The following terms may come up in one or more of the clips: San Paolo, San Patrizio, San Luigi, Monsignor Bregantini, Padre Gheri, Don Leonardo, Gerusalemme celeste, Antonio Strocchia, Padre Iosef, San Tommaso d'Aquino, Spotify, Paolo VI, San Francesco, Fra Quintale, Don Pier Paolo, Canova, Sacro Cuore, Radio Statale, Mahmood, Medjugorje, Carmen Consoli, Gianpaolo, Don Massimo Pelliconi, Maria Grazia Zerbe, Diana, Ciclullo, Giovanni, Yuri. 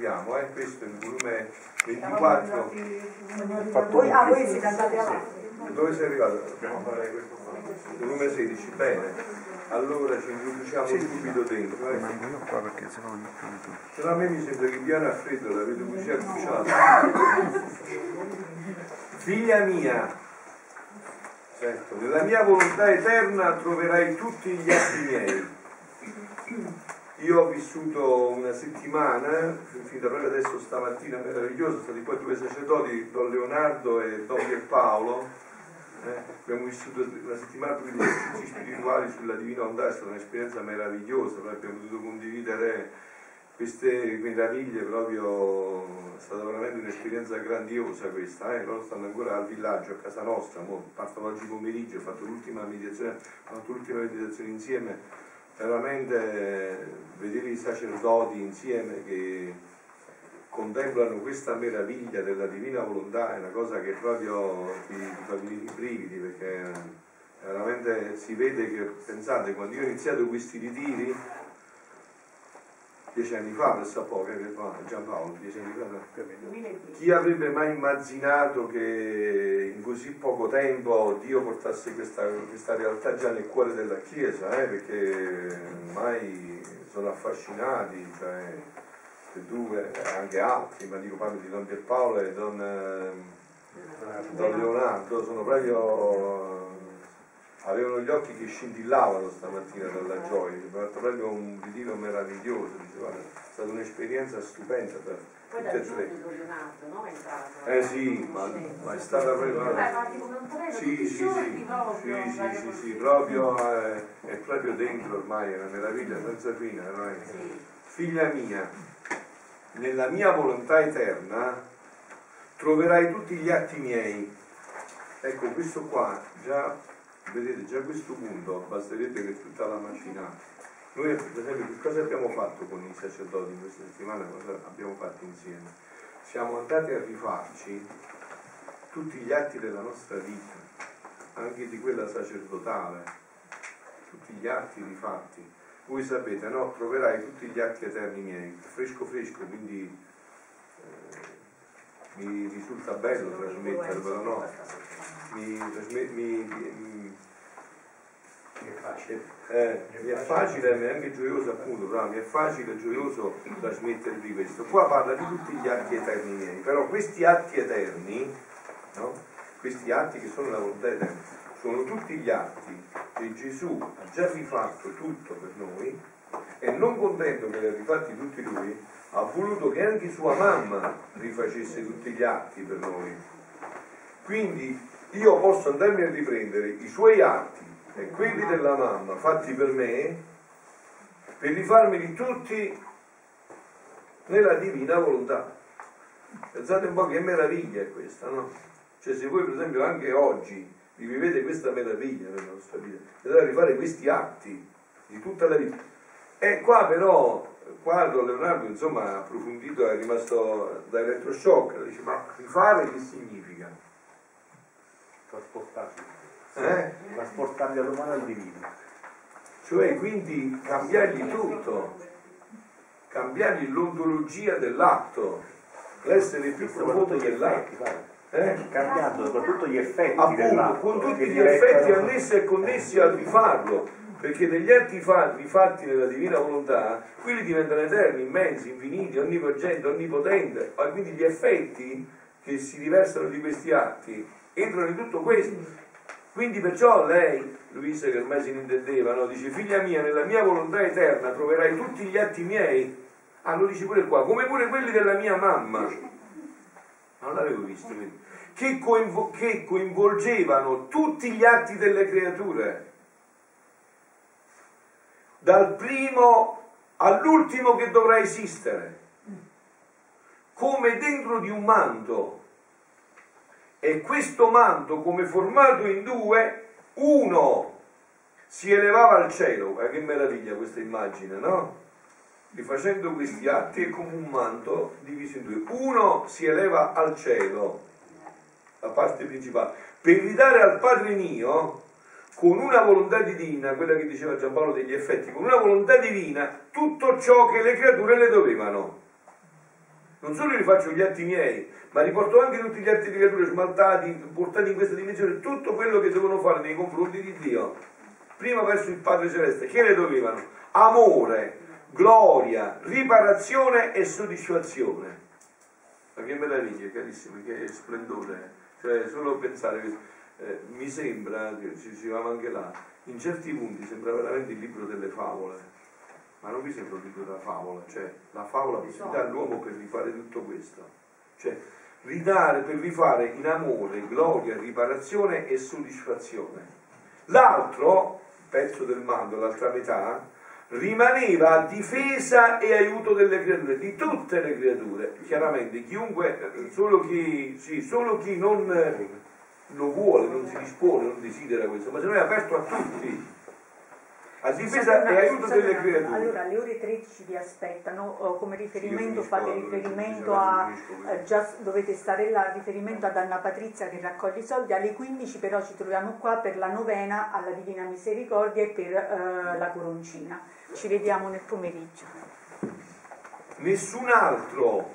scriviamo, questo è il volume 24. Voi siete andati avanti. Dove sei arrivato? Volume 16, bene. Allora ci introduciamo subito dentro. Se no a me mi sembra che Diana ha freddo, l'avete così accucciata. Figlia mia, certo, nella mia volontà eterna troverai tutti gli atti miei. Io ho vissuto una settimana, fin da proprio adesso stamattina meravigliosa, sono stati poi due sacerdoti, Don Leonardo e Don Pier Paolo, abbiamo vissuto la settimana di esercizi spirituali sulla Divina Onda, è stata un'esperienza meravigliosa, noi abbiamo potuto condividere queste meraviglie, proprio è stata veramente un'esperienza grandiosa questa, loro stanno ancora al villaggio, a casa nostra, partono oggi pomeriggio, ho fatto l'ultima meditazione, insieme. Veramente vedere i sacerdoti insieme che contemplano questa meraviglia della Divina Volontà è una cosa che proprio ti fa venire i brividi, perché veramente si vede che, pensate, quando io ho iniziato questi ritiri 10 anni fa, presso a poco, Gianpaolo, 10 anni fa, chi avrebbe mai immaginato che in così poco tempo Dio portasse questa realtà già nel cuore della Chiesa, perché ormai sono affascinati, cioè le due, anche altri, ma dico parlo di Don Pier Paolo e Don Leonardo, sono proprio... avevano gli occhi che scintillavano stamattina dalla gioia, è stato proprio un ritiro meraviglioso, dicevano. È stata un'esperienza stupenda per tutte e tre. Sì, ma è stata proprio... Sì, proprio è proprio dentro ormai, è una meraviglia senza fine, veramente. Sì. Figlia mia, nella mia volontà eterna troverai tutti gli atti miei. Ecco, questo qua già... Vedete, già a questo punto basterebbe che tutta la macinata. Noi per esempio che cosa abbiamo fatto con i sacerdoti in questa settimana? Cosa abbiamo fatto insieme? Siamo andati a rifarci tutti gli atti della nostra vita, anche di quella sacerdotale, tutti gli atti rifatti. Voi sapete, no? Troverai tutti gli atti eterni miei, fresco fresco, quindi mi risulta bello trasmettervelo, no? Mi è facile e anche gioioso, appunto, bravo, mi è facile e gioioso trasmettervi questo. Qua parla di tutti gli atti eterni miei, però questi atti eterni, no? Questi atti che sono la volontà eterna, sono tutti gli atti che Gesù ha già rifatto tutto per noi, e non contento che li ha rifatti tutti lui, ha voluto che anche sua mamma rifacesse tutti gli atti per noi. Quindi io posso andarmi a riprendere i suoi atti e quelli della mamma fatti per me, per rifarmeli tutti nella Divina Volontà. Pensate un po' che meraviglia è questa, no? Cioè se voi per esempio anche oggi vivete questa meraviglia nella vostra vita, andate a rifare questi atti di tutta la vita. E qua però, Don Leonardo insomma ha approfondito, è rimasto da elettroshock, dice ma rifare che significa? Trasportarli dall'umano al divino, cioè quindi cambiargli tutto, cambiargli l'ontologia dell'atto, l'essere più profondo dell'atto, cambiando soprattutto gli effetti, appunto, con tutti gli effetti annessi e connessi al rifarlo, perché degli atti rifatti nella Divina Volontà quelli diventano eterni, immensi, infiniti, onnivagenti, onnipotente, quindi gli effetti che si riversano di questi atti entrano in tutto questo. Quindi perciò lei, Luisa, che ormai se ne intendeva, no? Dice figlia mia, nella mia volontà eterna troverai tutti gli atti miei, lo dice pure qua, come pure quelli della mia mamma, non l'avevo visto, che coinvolgevano tutti gli atti delle creature dal primo all'ultimo che dovrà esistere, come dentro di un manto. E questo manto, come formato in due, uno si elevava al cielo. Che meraviglia questa immagine, no? Rifacendo questi atti è come un manto diviso in due. Uno si eleva al cielo, la parte principale, per ridare al Padre mio, con una volontà divina, quella che diceva Gianpaolo degli effetti, con una volontà divina, tutto ciò che le creature le dovevano. non solo rifaccio gli atti miei, ma riporto anche tutti gli atti di creature smaltati, portati in questa dimensione, tutto quello che devono fare nei confronti di Dio, prima verso il Padre Celeste. Che ne dovevano? Amore, gloria, riparazione e soddisfazione. Ma che meraviglia, carissimi, che splendore, cioè solo pensare che... mi sembra, ci si va anche là, in certi punti sembra veramente il libro delle favole, ma non mi sembra il libro della favola, cioè la favola che si dà all'uomo per rifare tutto questo, cioè ridare, per rifare in amore, gloria, riparazione e soddisfazione. L'altro pezzo del mando, l'altra metà, rimaneva a difesa e aiuto delle creature, di tutte le creature, chiaramente chiunque, solo chi non... lo vuole, non si dispone, non desidera questo, ma se no è aperto a tutti, a difesa e aiuto delle creature. Allora le ore 13 vi aspettano, come riferimento fate riferimento a, già dovete stare là, riferimento ad Anna Patrizia che raccoglie i soldi. Alle 15 però ci troviamo qua per la novena alla Divina Misericordia e per la Coroncina. Ci vediamo nel pomeriggio. Nessun altro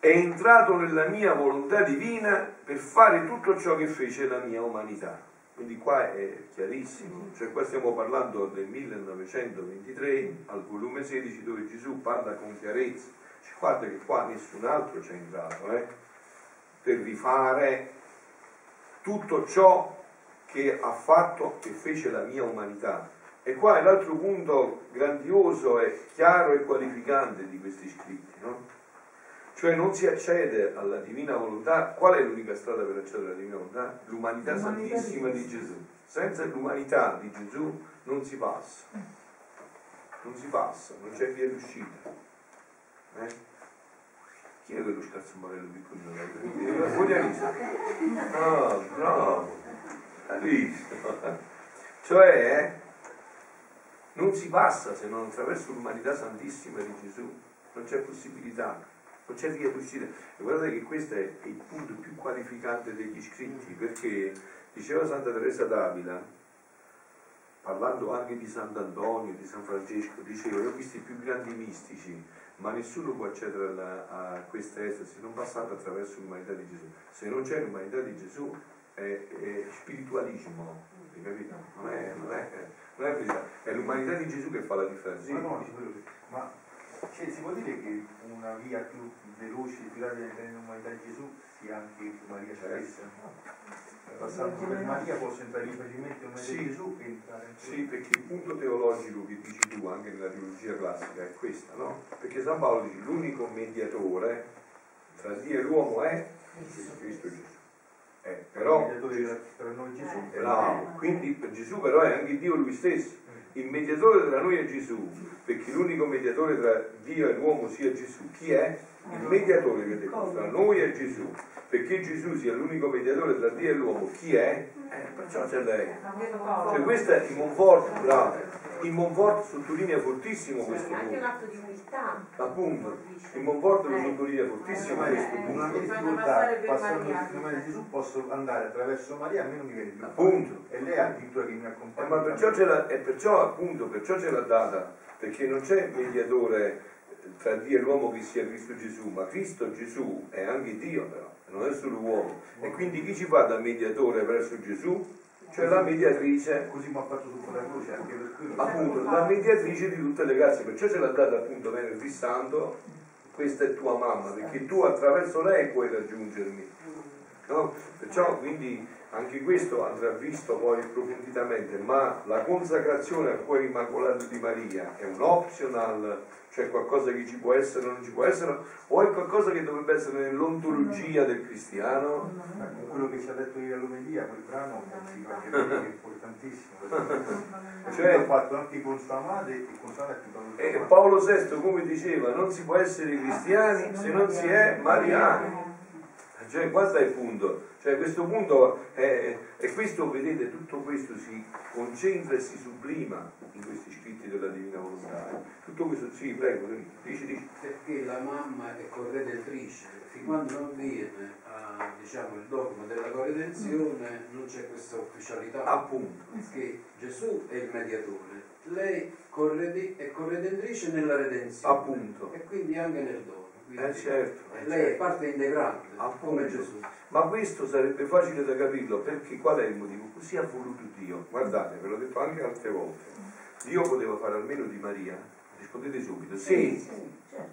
è entrato nella mia volontà divina per fare tutto ciò che fece la mia umanità. Quindi qua è chiarissimo, cioè qua stiamo parlando del 1923 al volume 16 dove Gesù parla con chiarezza, cioè, guarda che qua nessun altro c'è entrato per rifare tutto ciò che ha fatto, che fece la mia umanità. E qua è l'altro punto grandioso e chiaro e qualificante di questi scritti, no? Cioè non si accede alla divina volontà. Qual è l'unica strada per accedere alla divina volontà? L'umanità santissima di Gesù. Senza l'umanità di Gesù non si passa, non si passa, non c'è via d'uscita. Chi è quello scarzumbarello piccolino? Buonanisa. No, no, l'ha visto. Cioè non si passa se non attraverso l'umanità santissima di Gesù, non c'è possibilità, non c'è via d'uscita. E guardate che questo è il punto più qualificante degli scritti, perché diceva Santa Teresa d'Avila, parlando anche di Sant'Antonio, di San Francesco, diceva: io ho visto i più grandi mistici, ma nessuno può accedere a questa estasi non passando attraverso l'umanità di Gesù. Se non c'è l'umanità di Gesù è spiritualismo, capito? Non è l'umanità di Gesù che fa la differenza. Cioè, si può dire che una via più veloce e più larga nell'umanità di Gesù sia anche Maria stessa? Passando per Maria posso entrare facilmente in sì, Gesù e entrare in Gesù. Sì, perché il punto teologico che dici tu anche nella teologia classica è questo, no? Perché San Paolo dice: l'unico mediatore tra Dio e l'uomo è Gesù Cristo Gesù. Però tra noi Gesù. No, quindi per Gesù però è anche Dio lui stesso. Il mediatore tra noi è Gesù, perché l'unico mediatore tra Dio e l'uomo sia Gesù. Chi è? Il mediatore che tra noi è Gesù. Perché Gesù sia l'unico mediatore tra Dio e l'uomo, chi è? Perciò c'è lei. Cioè questo è il Montfort, bravo. Il Montfort sottolinea fortissimo questo punto. Anche un atto di umiltà. Appunto, il Montfort lo sottolinea fortissimo questo punto. Una mia difficoltà, passando il nome di Gesù, posso andare attraverso Maria, a me non mi viene più. Appunto. E lei addirittura che mi accompagna. Ma perciò ce l'ha data, perché non c'è mediatore tra Dio e l'uomo che sia Cristo Gesù, ma Cristo Gesù è anche Dio, però non è solo uomo. E quindi chi ci fa da mediatore verso Gesù? Cioè la mediatrice, così mi ha fatto tutta la croce, anche per quello, appunto, la mediatrice di tutte le grazie. Perciò ce l'ha data appunto venerdì santo: questa è tua mamma, perché tu attraverso lei puoi raggiungermi, no? Perciò quindi anche questo andrà visto poi approfonditamente, ma la consacrazione al cuore immacolato di Maria è un optional, cioè qualcosa che ci può essere o non ci può essere, o è qualcosa che dovrebbe essere nell'ontologia del cristiano? Con quello che ci ha detto ieri all'omelia, quel brano è importantissimo, cioè ha fatto anche con sua madre e con sua madre. E Paolo VI come diceva: non si può essere cristiani se non si è mariani. Cioè questo è il punto, cioè questo punto e questo, vedete, tutto questo si concentra e si sublima in questi scritti della Divina Volontà. Tutto questo, sì, prego, dici. Perché la mamma è corredentrice, fin quando non viene a, diciamo, il dogma della corredenzione non c'è questa ufficialità. Appunto. Perché Gesù è il mediatore, lei è corredentrice nella redenzione. Appunto. E quindi anche nel dogma. quindi certo, lei è parte integrante, come Gesù. Ma questo sarebbe facile da capirlo, perché qual è il motivo? Così ha voluto Dio. Guardate, ve l'ho detto anche altre volte, Dio poteva fare almeno di Maria, rispondete subito, sì,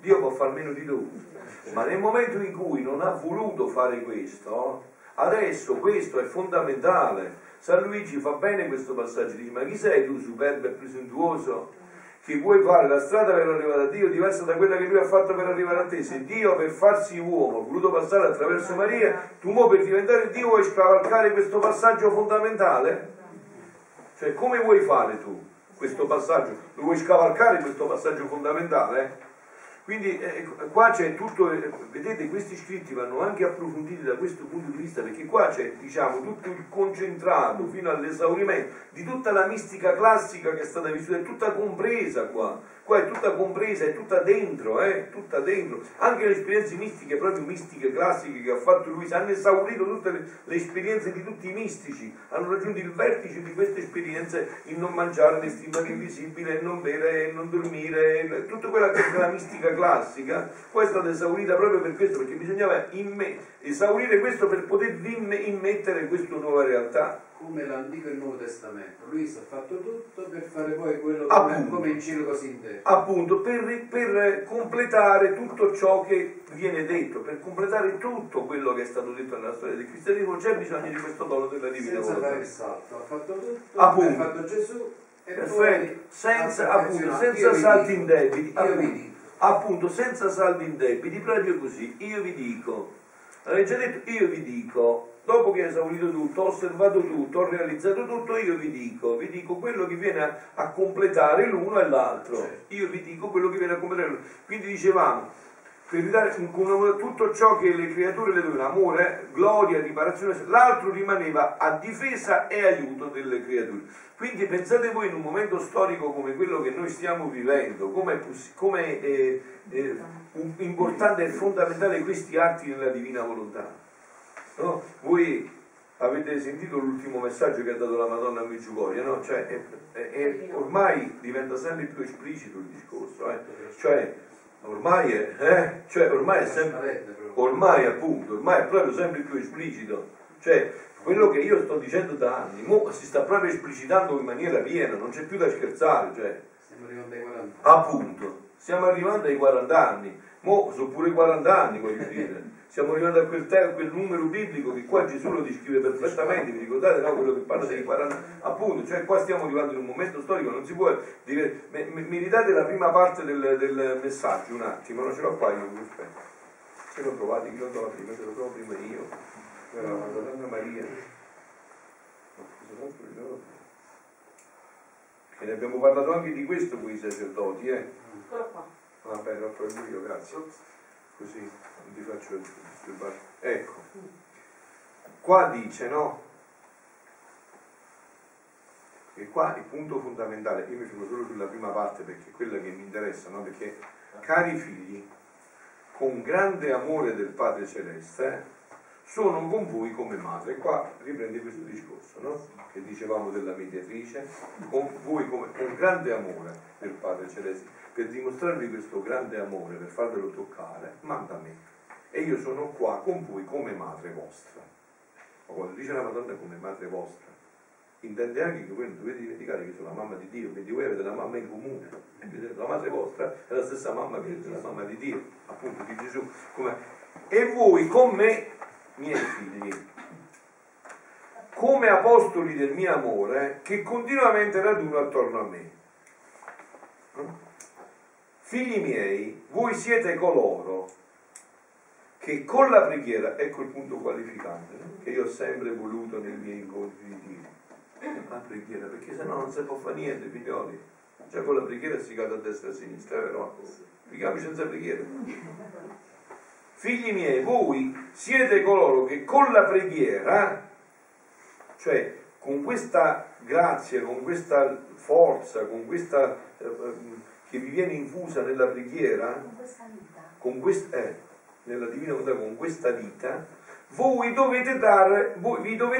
Dio può fare almeno di tutti, ma nel momento in cui non ha voluto fare questo, adesso questo è fondamentale. San Luigi fa bene questo passaggio, dice: ma chi sei tu, superbo e presuntuoso, che vuoi fare la strada per arrivare a Dio diversa da quella che lui ha fatto per arrivare a te? Se Dio per farsi uomo ha voluto passare attraverso Maria, tu mo per diventare Dio vuoi scavalcare questo passaggio fondamentale? Cioè, come vuoi fare tu questo passaggio? Lo vuoi scavalcare questo passaggio fondamentale? Quindi qua c'è tutto, vedete, questi scritti vanno anche approfonditi da questo punto di vista, perché qua c'è, diciamo, tutto il concentrato fino all'esaurimento di tutta la mistica classica che è stata vissuta, è tutta compresa qua, qua è tutta compresa, è tutta dentro, tutta dentro. Anche le esperienze mistiche, proprio mistiche classiche che ha fatto Luisa, hanno esaurito tutte le esperienze di tutti i mistici, hanno raggiunto il vertice di queste esperienze, il non mangiare, l'estima invisibile, il non bere, il non dormire, tutto quella che è la mistica classica, poi è stata esaurita proprio per questo, perché bisognava esaurire questo per poter immettere questa nuova realtà. Come l'Antico e il Nuovo Testamento, Luisa ha fatto tutto per fare poi quello come in cielo così intero. Appunto, per completare tutto ciò che viene detto, per completare tutto quello che è stato detto nella storia del cristianesimo, c'è bisogno di questo dono della divina volontà. Senza fare il salto, ha fatto tutto, ha fatto Gesù, e perfetto, senza salti indebiti. Appunto, senza saldi indebiti, proprio così. Io vi dico, avete già detto, io vi dico, dopo che ho esaurito tutto, ho osservato tutto, ho realizzato tutto, io vi dico quello che viene a completare l'uno e l'altro. Io vi dico quello che viene a completare l'uno. Quindi dicevamo, per ridare tutto ciò che le creature le dovevano, amore, gloria, riparazione, l'altro rimaneva a difesa e aiuto delle creature. Quindi pensate voi, in un momento storico come quello che noi stiamo vivendo, come importante e fondamentale questi atti della divina volontà, no? Voi avete sentito l'ultimo messaggio che ha dato la Madonna a Medjugorje, no? Cioè, ormai diventa sempre più esplicito il discorso, cioè ormai è, cioè ormai è sempre, ormai è proprio sempre più esplicito, cioè quello che io sto dicendo da anni mo si sta proprio esplicitando in maniera piena, non c'è più da scherzare, cioè stiamo arrivando ai 40 anni. Appunto, stiamo arrivando ai 40 anni, mo sono pure 40 anni, voglio dire, siamo arrivati a quel numero biblico che qua Gesù lo descrive perfettamente, vi ricordate, no? Quello che parla dei 40, appunto, cioè qua stiamo arrivando in un momento storico, non si può dire. Meditate la prima parte del messaggio un attimo, non ce l'ho qua, io aspetta, se lo trovate, io lo trovo prima, se lo trovo prima io, però Anna Maria, e ne abbiamo parlato anche di questo con i sacerdoti, vabbè, l'ho preso io, grazie, così non ti faccio disturbare. Ecco, qua dice, no? E qua il punto fondamentale, io mi fermo solo sulla prima parte perché è quella che mi interessa, no? Perché, cari figli, con grande amore del Padre Celeste, sono con voi come madre. Qua riprende questo discorso, no? Che dicevamo della mediatrice, con voi con grande amore del Padre Celeste. Per dimostrarvi questo grande amore, per farvelo toccare, manda me, e io sono qua con voi come madre vostra. Ma quando dice la Madonna come madre vostra, intende anche che voi non dovete dimenticare che sono la mamma di Dio, quindi voi avete la mamma in comune, la madre vostra è la stessa mamma che è la mamma di Dio, appunto di Gesù. E voi con me, miei figli, come apostoli del mio amore, che continuamente raduno attorno a me. Figli miei, voi siete coloro che con la preghiera, ecco il punto qualificante, no? Che io ho sempre voluto nei miei incontri di Dio, la preghiera, perché sennò non si può fare niente, figlioli. Cioè con la preghiera si cade a destra e a sinistra, vero? Preghiamo senza preghiera. Figli miei, voi siete coloro che con la preghiera, cioè con questa grazia, con questa forza, con questa... che vi viene infusa nella preghiera, con questa vita, nella divina volontà, con questa vita, vi dovete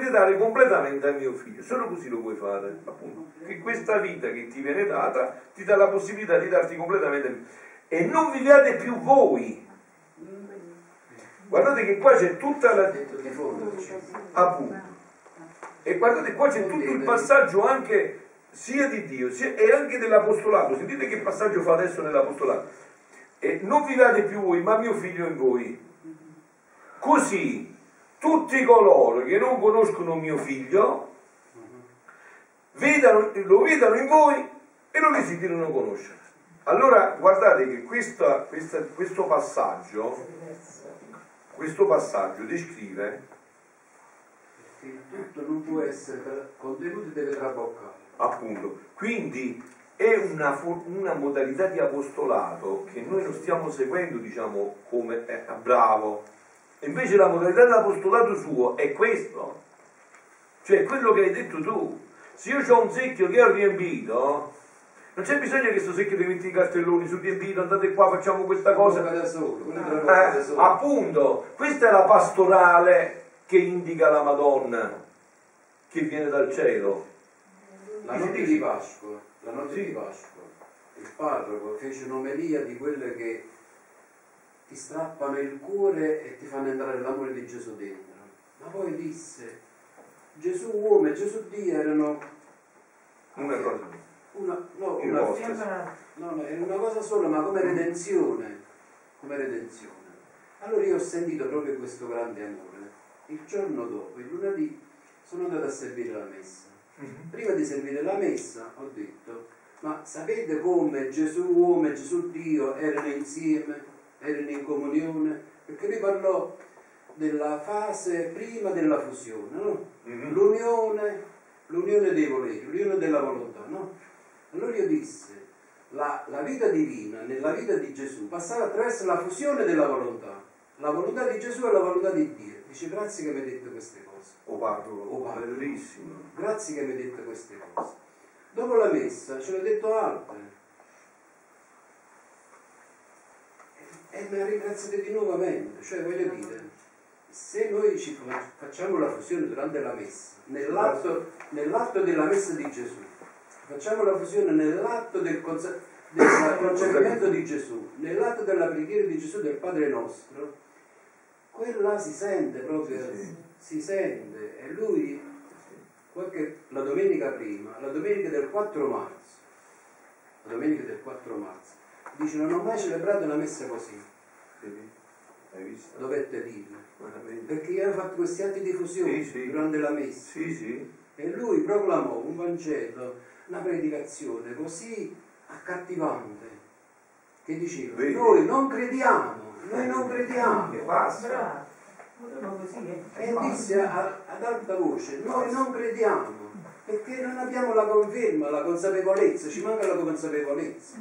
dare completamente al mio figlio. Solo così lo puoi fare, appunto. Che questa vita che ti viene data ti dà la possibilità di darti completamente. E non viviate più voi, Guardate che qua c'è tutta la appunto. E guardate qua c'è tutto il passaggio anche sia di Dio sia, e anche dell'apostolato. Sentite che passaggio fa adesso nell'apostolato. E non vi date più voi, ma mio figlio in voi. Così tutti coloro che non conoscono mio figlio lo vedano in voi e lo desiderano conoscere. Allora guardate che questo passaggio descrive che tutto non può essere contenuto, deve traboccare. Appunto, quindi è una modalità di apostolato che noi non stiamo seguendo, diciamo, come bravo. Invece la modalità dell'apostolato suo è questo, cioè quello che hai detto tu. Se io ho un secchio che ho riempito, non c'è bisogno che questo secchio ti metti i cartelloni sul riempito, andate qua, facciamo questa cosa. Appunto, questa è la pastorale che indica la Madonna che viene dal cielo. La notte di Pasqua, la notte di Pasqua, il parroco fece un'omelia di quelle che ti strappano il cuore e ti fanno entrare l'amore di Gesù dentro. Ma poi disse, Gesù uomo e Gesù Dio erano una cosa, una cosa sola, ma come redenzione, come redenzione. Allora io ho sentito proprio questo grande amore. Il giorno dopo, il lunedì, sono andato a servire la messa. Prima di servire la messa ho detto, ma sapete come Gesù uomo e Gesù Dio erano insieme? Erano in comunione, perché lui parlò della fase prima della fusione, no? L'unione dei voleri, l'unione della volontà, no? Allora io disse, la vita divina nella vita di Gesù passava attraverso la fusione della volontà, la volontà di Gesù e la volontà di Dio. Dice, grazie che mi hai detto queste cose. Oh, parlo, bellissimo. Grazie che mi hai detto queste cose. Dopo la messa ce l'ho detto altre. E mi ha ringraziato di nuovo nuovamente, cioè voglio dire, se noi ci facciamo la fusione durante la messa, nell'atto della messa di Gesù, facciamo la fusione nell'atto del concepimento di Gesù, nell'atto della preghiera di Gesù del Padre nostro, quella si sente proprio, si sente. E lui, la domenica prima, la domenica del 4 marzo, la domenica del 4 marzo, dice, non ho mai celebrato una messa così. Hai visto? Dovette dirlo, perché io avevo fatto questi atti di fusione durante la messa, e lui proclamò un Vangelo, una predicazione così accattivante che diceva, noi non crediamo, basta. E disse ad alta voce, noi non crediamo perché non abbiamo la conferma, la consapevolezza, ci manca la consapevolezza.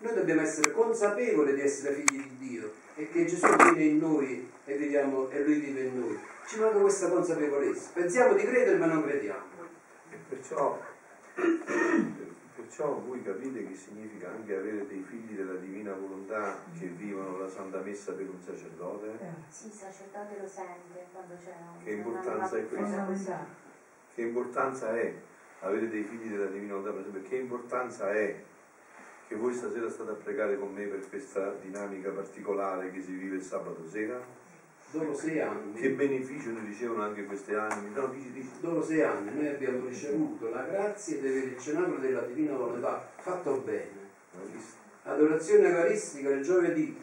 Noi dobbiamo essere consapevoli di essere figli di Dio e che Gesù vive in noi e, Lui vive in noi. Ci manca questa consapevolezza. Pensiamo di credere ma non crediamo. E perciò voi capite che significa anche avere dei figli della divina volontà che vivono la Santa Messa per un sacerdote? Sì, il sacerdote lo sente quando c'è un... Che importanza è questa? Che importanza è avere dei figli della divina volontà? Perché importanza è che voi stasera state a pregare con me per questa dinamica particolare che si vive il sabato sera? Dopo 6 anni. Che beneficio ne ricevono anche queste anime? No, dici. Dopo 6 anni noi abbiamo ricevuto la grazia di avere il cenacolo della divina volontà fatto bene. Adorazione eucaristica il giovedì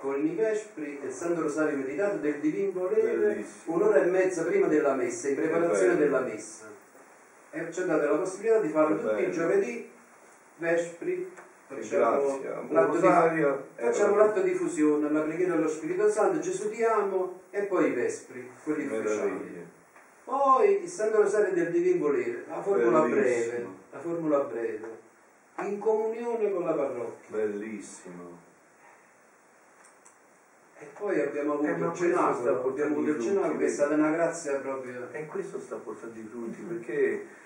con i vespri e il Santo Rosario meditato del Divin Volere, un'ora e mezza prima della messa, in preparazione della messa. E ci ha dato la possibilità di farlo tutti il giovedì, vespri. Facciamo l'atto di fusione, la preghiera dello Spirito Santo, Gesù ti amo, e poi i vespri, quelli ufficiali. Poi il Santo Rosario del Divin Volere, la formula breve, in comunione con la parrocchia. Bellissimo. E poi abbiamo avuto il cenacolo, che è stata una grazia proprio. E questo sta portando i frutti, perché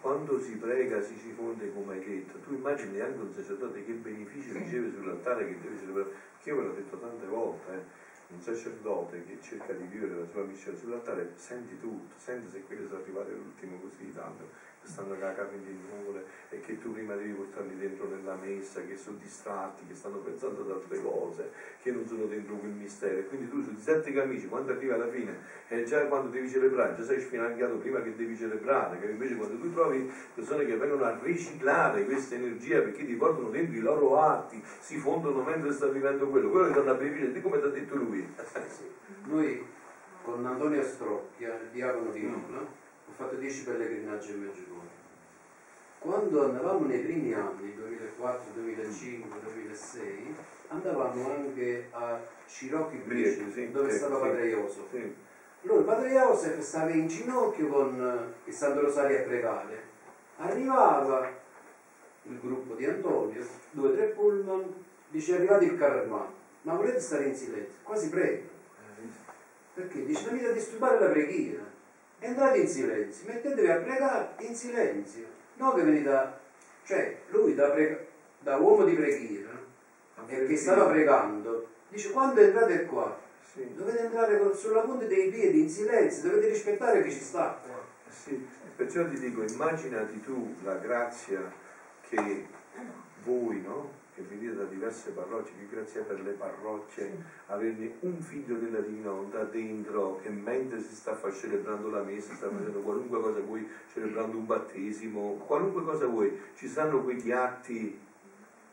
quando si prega si fonde, come hai detto. Tu immagini anche un sacerdote che beneficio riceve sull'altare, che deve celebrare, che io ve l'ho detto tante volte, un sacerdote che cerca di vivere la sua missione sull'altare senti tutto, sente se quello sa arrivare all'ultimo così tanto, stanno nella carne di nuvole e che tu prima devi portarli dentro nella messa, che sono distratti, che stanno pensando ad altre cose, che non sono dentro quel mistero. Quindi tu sui sette camici, quando arrivi alla fine, e già quando devi celebrare, già sei sfinanchiato prima che devi celebrare, che invece quando tu trovi persone che vengono a riciclare questa energia perché ti portano dentro i loro atti, si fondono mentre sta vivendo quello che stanno a bevere, di come ti ha detto lui. Lui con Antonio Strocchia, il diavolo di Luna, ho fatto 10 pellegrinaggi in Medjugorje. Quando andavamo nei primi anni, 2004, 2005, 2006, andavamo anche a Scirocchi Greci, dove stava Padre Iosef. Allora, Padre Iosef stava in ginocchio con il Santo Rosario a pregare. Arrivava il gruppo di Antonio, 2 o 3 pullman, dice: è arrivato il carro armato, ma volete stare in silenzio? Quasi prego. Perché? Dice: non mi da disturbare la preghiera, entrate in silenzio, mettetevi a pregare in silenzio, non che venite a... Cioè, lui da uomo di preghiera, perché stava pregando, dice: quando entrate qua, dovete entrare sulla punta dei piedi in silenzio, dovete rispettare chi ci sta. Perciò ti dico, immaginati tu la grazia che voi, no? Che venite da diverse parrocchie, che grazie per le parrocchie averne un figlio della Divina Volontà dentro, che mentre si sta celebrando la messa, sta facendo qualunque cosa vuoi, celebrando un battesimo, qualunque cosa vuoi, ci stanno quegli atti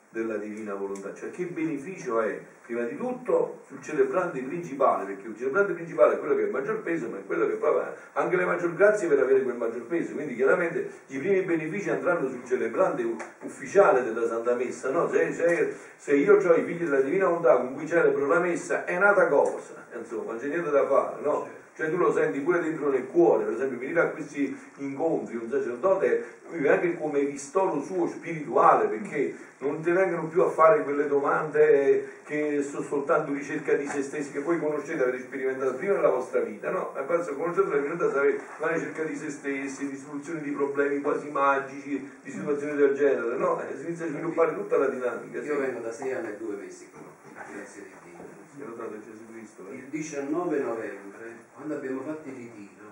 della Divina Volontà. Cioè, che beneficio è, prima di tutto, sul celebrante principale, perché il celebrante principale è quello che ha il maggior peso, ma è quello che prova anche le maggior grazie per avere quel maggior peso. Quindi chiaramente i primi benefici andranno sul celebrante ufficiale della Santa Messa, no? Se io ho i figli della Divina Volontà con cui celebro la Messa, è un'altra cosa, insomma, non c'è niente da fare, no? Cioè tu lo senti pure dentro nel cuore. Per esempio, venire a questi incontri un sacerdote vive anche come ristoro suo spirituale, perché non ti vengono più a fare quelle domande che sono soltanto ricerca di se stessi, che voi conoscete, avete sperimentato prima nella vostra vita, no? E penso conoscete la venuta, sapete, la ricerca di se stessi, di soluzioni di problemi quasi magici, di situazioni del genere, no? E si inizia a sviluppare tutta la dinamica. Io vengo da 6 anni e 2 mesi qua, grazie a Dio. Gesù Cristo. Il 19 novembre, quando abbiamo fatto il ritiro,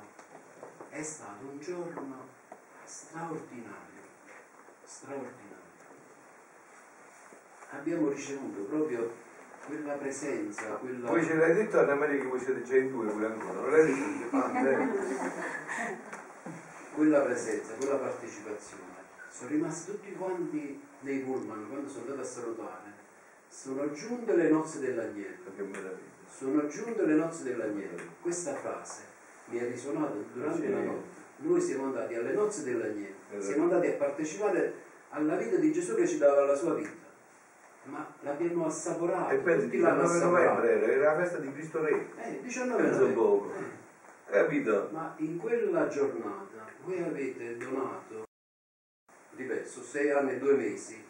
è stato un giorno straordinario. Abbiamo ricevuto proprio quella presenza, quella... Poi ce l'hai detto Anna Maria che voi siete già in 2, pure ancora, non l'hai detto? Quella presenza, quella partecipazione. Sono rimasti tutti quanti nei pullman, quando sono andato a salutare, sono giunte le nozze dell'agnello. Che meraviglia. Sono giunte le nozze dell'agnello. Questa frase mi ha risuonato durante la notte. Noi siamo andati alle nozze dell'agnello, siamo andati a partecipare alla vita di Gesù che ci dava la sua vita. Ma l'abbiamo assaporata. E pensi, tutti l'hanno assaporata. Era la festa di Cristo Re. 19 novembre. Capito? Ma in quella giornata voi avete donato, ripeto, 6 anni e 2 mesi,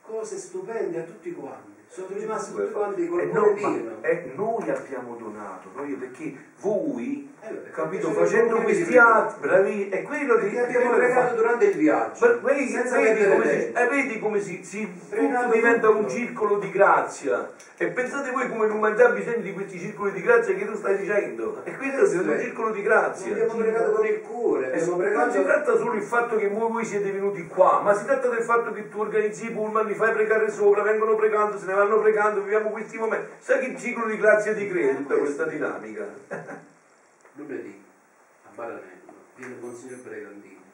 cose stupende a tutti quanti. Sono rimasti tutti quanti con il cuore. E noi abbiamo donato, noi, perché voi, capito, facendo questi atti, bravi, è quello che abbiamo pregato durante il viaggio. Vedi come tutto diventa un circolo di grazia. E pensate voi come l'umanità ha bisogno di questi circoli di grazia che tu stai dicendo. E questo è un circolo di grazia. Abbiamo pregato con il cuore. Non si tratta solo del fatto che voi siete venuti qua, ma si tratta del fatto che tu organizzi i pullman, li fai pregare sopra, vengono pregando, se ne vanno. Stanno pregando, viviamo questi momenti. Sai che ciclo di grazia e di credo, tutta questa dinamica. Lunedì a Baranello viene Monsignor Bregantini,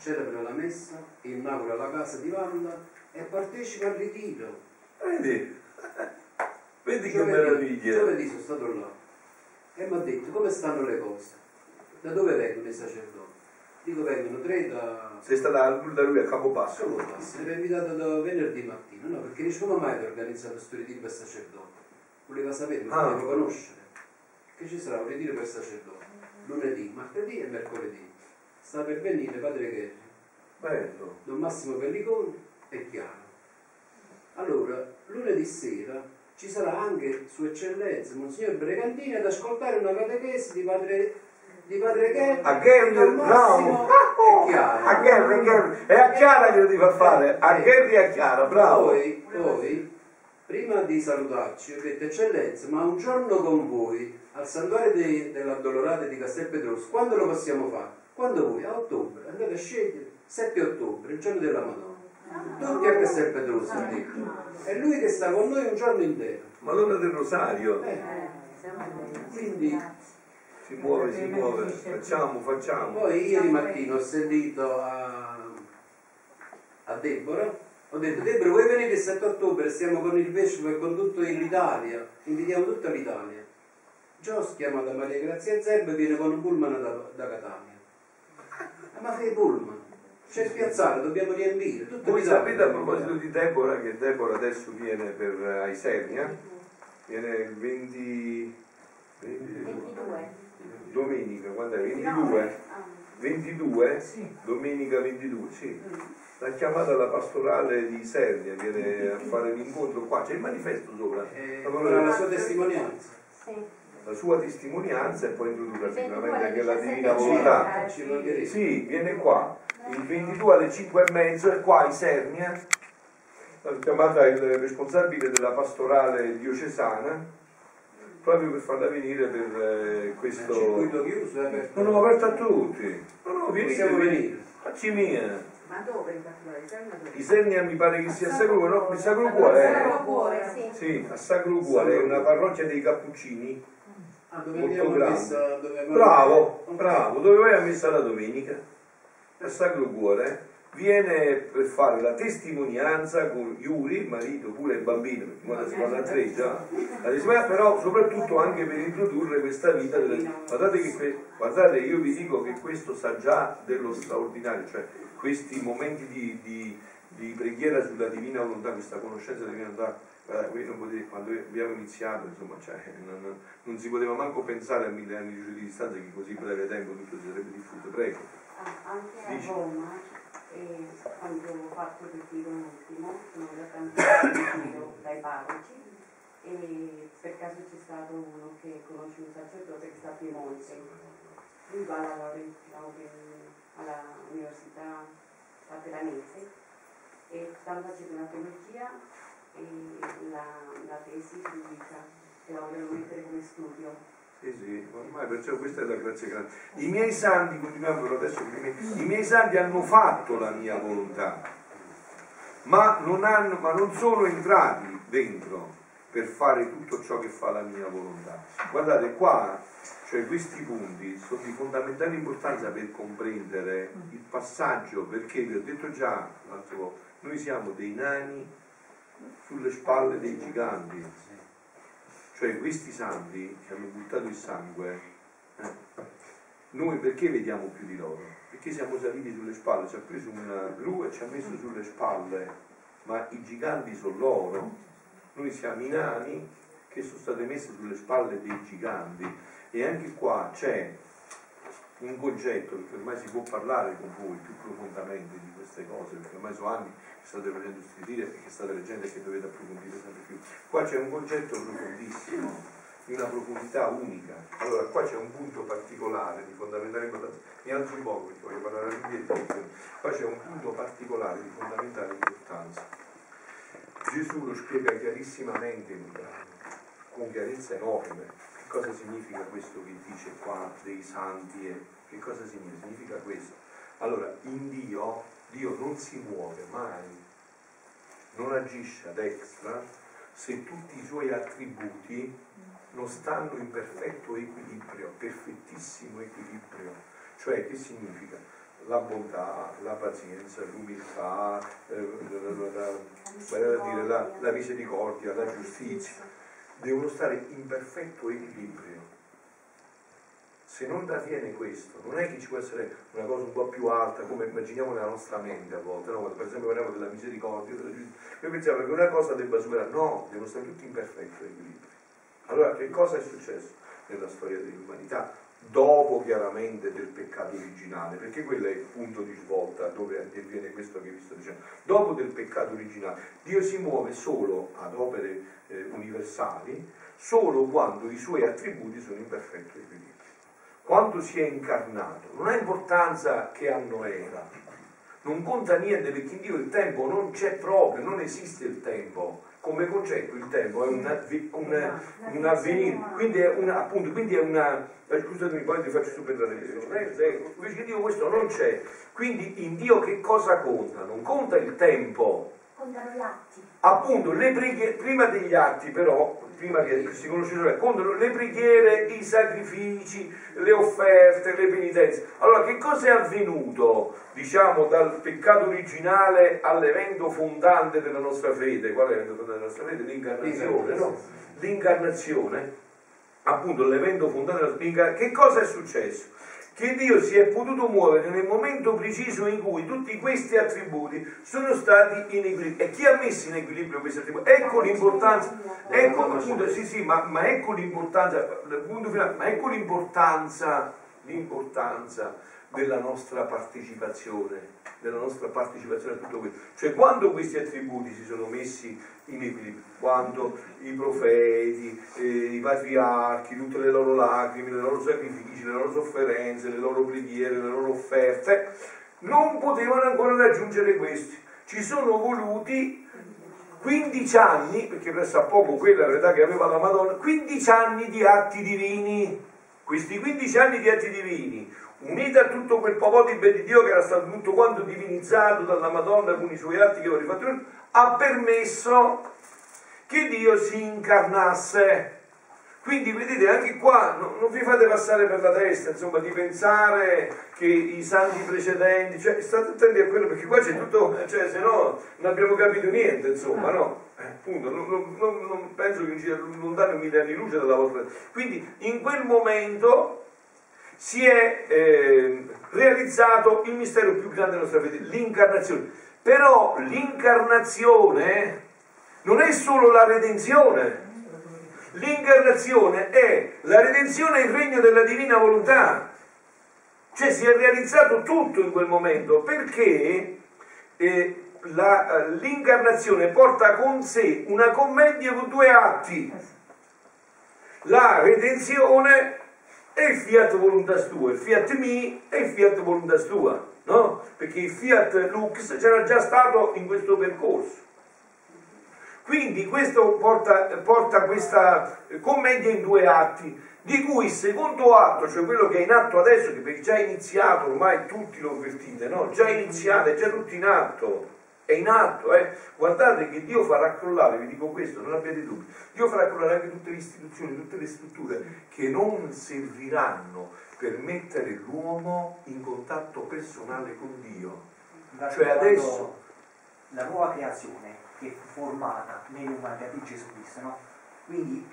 celebra la messa, inaugura la casa di Wanda e partecipa al ritiro. Vedi che meraviglia. Giovedì sono stato là e mi ha detto: come stanno le cose? Da dove vengono i sacerdoti? Dico: vengono 3 da... Sei stata da lui a Campobasso? Campobasso, l'aveva invitato da venerdì mattina, no? Perché nessuno mai ti ha organizzato questo ritiro per sacerdote. Voleva sapere, ma voleva conoscere. Che ci sarà un ritiro per sacerdote. Lunedì, martedì e mercoledì. Sta per venire Padre Gheri, Don Massimo Pelliconi e Chiara. Allora, lunedì sera ci sarà anche Sua Eccellenza Monsignor Bregantini ad ascoltare una catechesi di padre Gheri, a Gheri, bravo, a Gheri, e a Chiara che lo devi far fare, a Gheri e a Chiara, bravo. Poi, prima di salutarci, ho detto: Eccellenza, ma un giorno con voi al santuario dell'Addolorata di Castel Petroso, quando lo possiamo fare? Quando voi a ottobre andate a scegliere 7 ottobre, il giorno della Madonna, tutti a Castel Petroso, è lui che sta con noi un giorno intero. Madonna del Rosario. Quindi si muove, facciamo. Poi ieri mattina ho sentito a Deborah, ho detto: Deborah, voi venite il 7 ottobre, stiamo con il vescovo e con tutto l'Italia, invitiamo tutta l'Italia. Gios, chiamata Maria Grazia Zerbe, viene con un pullman da Catania. Ma che pullman? C'è spiazzale, dobbiamo riempire. Voi sapete, a proposito di Deborah, che Deborah adesso viene per Isernia, viene il 22. Domenica, quando è? 22? 22? Sì. Domenica 22, sì. La chiamata alla pastorale di Isernia, viene a fare l'incontro qua, c'è il manifesto sopra. La sua testimonianza. Sì. La sua testimonianza e poi introdurrà sicuramente anche la divina volontà. Sì, viene qua il 22 alle 5:30 e qua a Isernia, chiamata il responsabile della pastorale diocesana, proprio per farla venire per questo. Il circuito chiuso è aperto. Non ho aperto a tutti. No, venite. Facci mia. Ma dove il pastorale? Isernia mi pare che sia il Sacro Cuore. Sacro Cuore, sì. Sì, a Sacro Cuore, è una parrocchia dei Cappuccini. Molto grande. Bravo, dove vai a messa la domenica? Al Sacro Cuore. Viene per fare la testimonianza con Yuri, marito pure il bambino, perché quando si parla a tre già, però soprattutto anche per introdurre questa vita delle... Guardate, io vi dico che questo sa già dello straordinario, cioè questi momenti di preghiera sulla divina volontà, questa conoscenza della divina volontà. Guarda, non potete, quando abbiamo iniziato, insomma, cioè, non si poteva manco pensare a 1000 anni di distanza che così breve tempo tutto si sarebbe diffuso. Prego. Anche a Roma, quando ho fatto il ritiro ultimo, sono andata dai parroci e per caso c'è stato uno che conosce un sacerdote che sta a Piemonte. Lui va alla Università Lateranense e stanno facendo una teologia. E la tesi pubblica che vogliono mettere come studio. Sì, ormai, perciò questa è la grazia grande. I miei santi, continuiamo adesso, i miei santi hanno fatto la mia volontà, ma non sono entrati dentro per fare tutto ciò che fa la mia volontà. Guardate qua, cioè questi punti sono di fondamentale importanza per comprendere il passaggio, perché vi ho detto già l'altra volta, noi siamo dei nani sulle spalle dei giganti, cioè questi santi che hanno buttato il sangue, noi perché vediamo più di loro? Perché siamo saliti sulle spalle, ci ha preso una gru e ci ha messo sulle spalle, ma i giganti sono loro, noi siamo i nani che sono stati messi sulle spalle dei giganti. E anche qua c'è un concetto, perché ormai si può parlare con voi più profondamente di queste cose, perché ormai sono anni che state facendo studiare e che state leggendo e che dovete approfondire sempre più. Qua c'è un concetto profondissimo, di una profondità unica. Allora, qua c'è un punto particolare di fondamentale importanza. Mi alzo un po' perché voglio parlare al biglietto. Qua c'è un punto particolare di fondamentale importanza. Gesù lo spiega chiarissimamente in un brano, con chiarezza enorme. Cosa significa questo che dice qua dei santi? Che cosa significa? Significa questo. Allora, in Dio non si muove mai, non agisce ad extra se tutti i suoi attributi non stanno in perfetto equilibrio, perfettissimo equilibrio. Cioè, che significa? La bontà, la pazienza, l'umiltà, la misericordia, la giustizia. Devono stare in perfetto equilibrio. Se non avviene questo, non è che ci può essere una cosa un po' più alta, come immaginiamo nella nostra mente a volte, no? Per esempio parliamo della misericordia, noi pensiamo che una cosa debba superare, no, devono stare tutti in perfetto equilibrio. Allora, che cosa è successo nella storia dell'umanità? Dopo chiaramente del peccato originale, perché quello è il punto di svolta dove interviene questo che vi sto dicendo. Dopo del peccato originale, Dio si muove solo ad opere universali, solo quando i suoi attributi sono in perfetto equilibrio. Quando si è incarnato, non ha importanza che anno era, non conta niente, perché in Dio il tempo non c'è proprio, non esiste il tempo. come concetto il tempo è un avvenire, quindi è una, appunto, quindi è una, scusatemi, poi ti faccio subito la televisione, invece Dio questo non c'è, quindi in Dio che cosa conta? Non conta il tempo, contano gli atti, appunto le preghiere, prima degli atti però, prima che si conoscessero, contano le preghiere, i sacrifici, le offerte, le penitenze. Allora che cosa è avvenuto, diciamo, dal peccato originale all'evento fondante della nostra fede? Qual è l'evento fondante della nostra fede? L'incarnazione, no? L'incarnazione, appunto l'evento fondante della nostra fede. Che cosa è successo? Che Dio si è potuto muovere nel momento preciso in cui tutti questi attributi sono stati in equilibrio. E chi ha messo in equilibrio questi attributi? Ecco l'importanza, ecco appunto, sì sì, ma ecco l'importanza, ma ecco l'importanza della nostra partecipazione a tutto questo. Cioè quando questi attributi si sono messi in equilibrio, quando i profeti, i patriarchi, tutte le loro lacrime, i loro sacrifici, le loro sofferenze, le loro preghiere, le loro offerte, non potevano ancora raggiungere questi. Ci sono voluti 15 anni, perché presso a poco quella è la verità che aveva la Madonna, 15 anni di atti divini. Questi 15 anni di atti divini, unita a tutto quel popolo di Dio che era stato tutto quanto divinizzato dalla Madonna con i suoi atti che aveva fatto, ha permesso che Dio si incarnasse. Quindi vedete, anche qua non vi fate passare per la testa, insomma, di pensare che i santi precedenti, cioè state attenti a quello, perché qua c'è tutto, cioè se no non abbiamo capito niente, insomma, no? Appunto, non penso che ci sia lontano 1000 anni di luce dalla vostra. Quindi in quel momento si è realizzato il mistero più grande della nostra fede, l'incarnazione. Però l'incarnazione non è solo la redenzione, l'incarnazione è la redenzione e il regno della divina volontà, cioè si è realizzato tutto in quel momento, perché l'incarnazione porta con sé una commedia con due atti, la redenzione e il fiat voluntas tua, il fiat mi e il fiat voluntas tua, no? Perché il fiat lux c'era già stato in questo percorso. Quindi questo porta questa commedia in due atti, di cui il secondo atto, cioè quello che è in atto adesso, che perché già è iniziato, ormai tutti lo avvertite, no? Già è iniziato, è già tutto in atto. È in atto, eh? Guardate che Dio farà crollare, vi dico questo, non abbiate dubbi, Dio farà crollare anche tutte le istituzioni, tutte le strutture che non serviranno per mettere l'uomo in contatto personale con Dio. Cioè adesso la nuova creazione che fu formata nell'umanità di Gesù Cristo, no? Quindi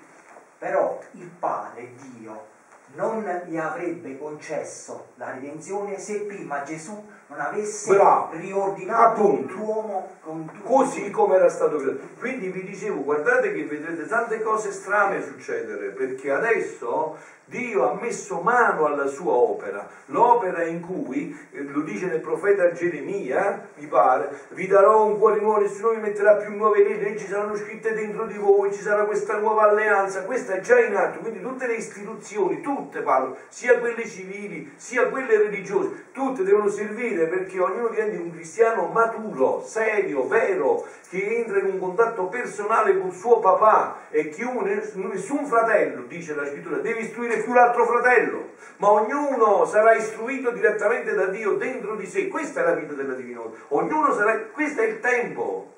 però il Padre, Dio, non gli avrebbe concesso la redenzione se prima Gesù non avesse riordinato l'uomo così come era stato creato. Quindi vi dicevo, guardate che vedrete tante cose strane succedere, perché adesso Dio ha messo mano alla sua opera, l'opera in cui, lo dice nel profeta Geremia, mi pare, vi darò un cuore nuovo, nessuno vi metterà più nuove leggi, saranno scritte dentro di voi, ci sarà questa nuova alleanza. Questa è già in atto, quindi tutte le istituzioni, tutte parlo, sia quelle civili sia quelle religiose, tutte devono servire perché ognuno diventi un cristiano maturo, serio, vero, che entra in un contatto personale con suo papà, e chiunque, nessun fratello, dice la scrittura, deve istruire più l'altro fratello, ma ognuno sarà istruito direttamente da Dio dentro di sé. Questa è la vita della divinità, ognuno sarà, questo è il tempo.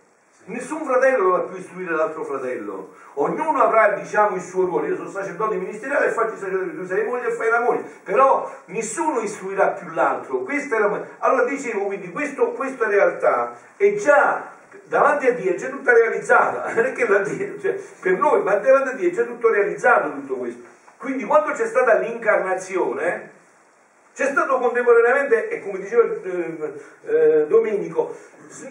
Nessun fratello dovrà più istruire l'altro fratello, ognuno avrà, diciamo, il suo ruolo. Io sono sacerdote ministeriale e faccio il sacerdote, tu sei moglie e fai la moglie, però nessuno istruirà più l'altro. Questa è la... Allora dicevo, quindi questa realtà è già davanti a Dio, è già tutta realizzata, perché cioè, per noi, ma davanti a Dio è già tutto realizzato, tutto questo. Quindi quando c'è stata l'incarnazione, c'è stato contemporaneamente, e come diceva Domenico,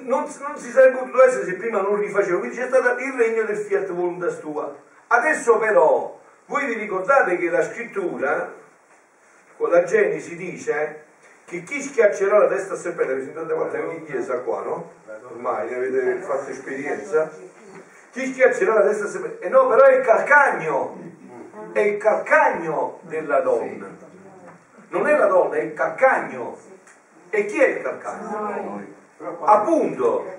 non si sarebbe potuto essere se prima non rifacevo, quindi c'è stato il regno del fiat voluntas tua. Adesso però, voi vi ricordate che la scrittura, con la Genesi, dice che chi schiaccerà la testa al serpente, vi sentate quante in chiesa qua, no? Ormai ne avete fatto esperienza. Chi schiaccerà la testa al serpente? E no, però è il calcagno della donna. Non è la donna, è il calcagno. E chi è il calcagno? appunto, è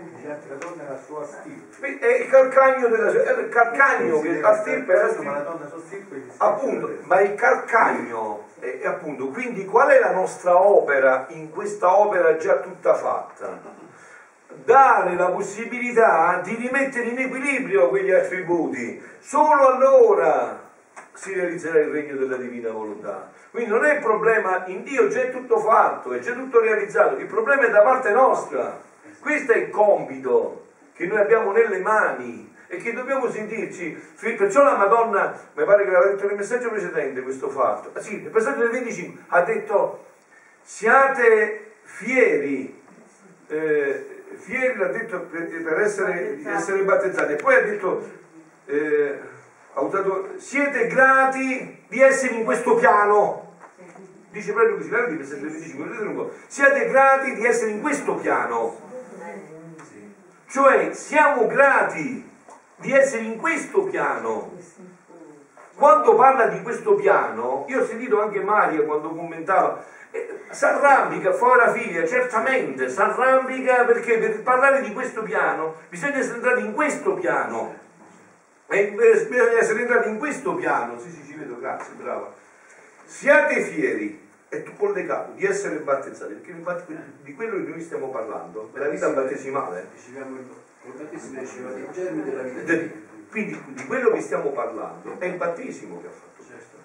il calcagno della il calcagno che la stirpe era appunto, ma il calcagno è appunto, quindi qual è la nostra opera in questa opera già tutta fatta? Dare la possibilità di rimettere in equilibrio quegli attributi, solo allora si realizzerà il regno della divina volontà. Quindi non è il problema in Dio, c'è tutto fatto, è già tutto realizzato, il problema è da parte nostra. Questo è il compito che noi abbiamo nelle mani e che dobbiamo sentirci. Perciò la Madonna, mi pare che l'aveva detto nel messaggio precedente questo fatto, ah, sì, nel messaggio del 25 ha detto siate fieri, fieri l'ha detto per essere battezzati, e poi ha detto ha usato, siete grati di essere in questo piano, dice proprio così, la dice, siete grati di essere in questo piano, cioè siamo grati di essere in questo piano. Quando parla di questo piano, io ho sentito anche Maria quando commentava, s'arrampica, fuori figlia, certamente s'arrampica, perché per parlare di questo piano bisogna essere entrati in questo piano, bisogna essere entrati in questo piano, sì sì ci vedo, grazie, brava. Siate fieri, e tu collegato, di essere battezzati, perché infatti di quello che noi stiamo parlando è la vita battesimale, quindi di quello che stiamo parlando è il battesimo che ha fatto questo,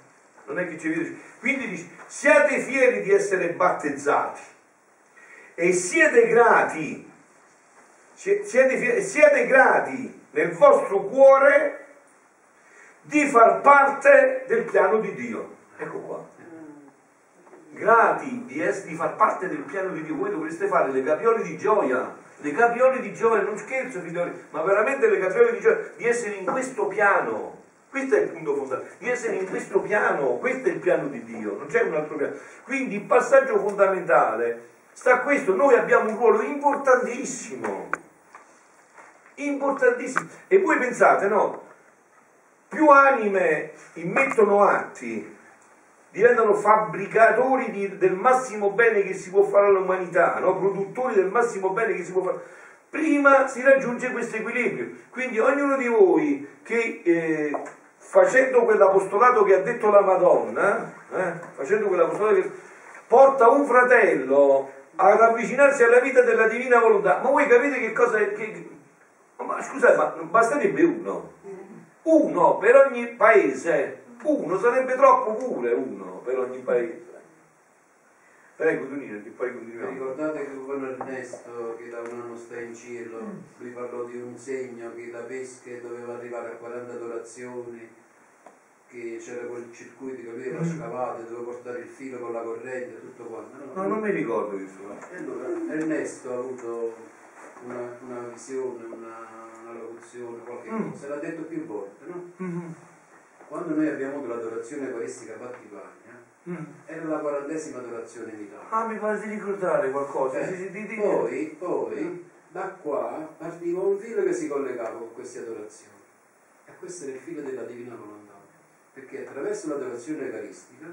non è che ci vede. Quindi dice siate fieri di essere battezzati e siete grati, siete grati nel vostro cuore di far parte del piano di Dio. Ecco qua, grati di far parte del piano di Dio. Voi dovreste fare le capriole di gioia, le capriole di gioia, non scherzo figlioli, ma veramente le capriole di gioia, di essere in questo piano. Questo è il punto fondamentale, di essere in questo piano, questo è il piano di Dio, non c'è un altro piano. Quindi il passaggio fondamentale sta a questo, noi abbiamo un ruolo importantissimo, importantissimo. E voi pensate, no, più anime immettono atti, diventano fabbricatori del massimo bene che si può fare all'umanità, no? Produttori del massimo bene che si può fare, prima si raggiunge questo equilibrio. Quindi ognuno di voi che facendo quell'apostolato che ha detto la Madonna, facendo quell'apostolato che porta un fratello ad avvicinarsi alla vita della divina volontà, ma voi capite che cosa è? Ma scusate, ma non basterebbe uno per ogni paese? Uno sarebbe troppo pure, uno per ogni paese. Prego, Tonino, che poi continuiamo. Ricordate che con Ernesto, che da un anno sta in cielo, lui parlò di un segno, che da pesche doveva arrivare a 40 dorazioni, che c'era quel circuito che lui aveva scavato, doveva portare il filo con la corrente, tutto quanto. No, non mi ricordo che fu. E allora Ernesto ha avuto una visione, una locuzione, qualche cosa, l'ha detto più volte, no? Quando noi abbiamo avuto la dorazione eucaristica Battivagna, era la 40ª dorazione in Italia. Ah, mi pare di ricordare qualcosa. Poi da qua partiva un filo che si collegava con queste adorazioni. E questo era il filo della Divina Volontà. Perché attraverso la dorazione eucaristica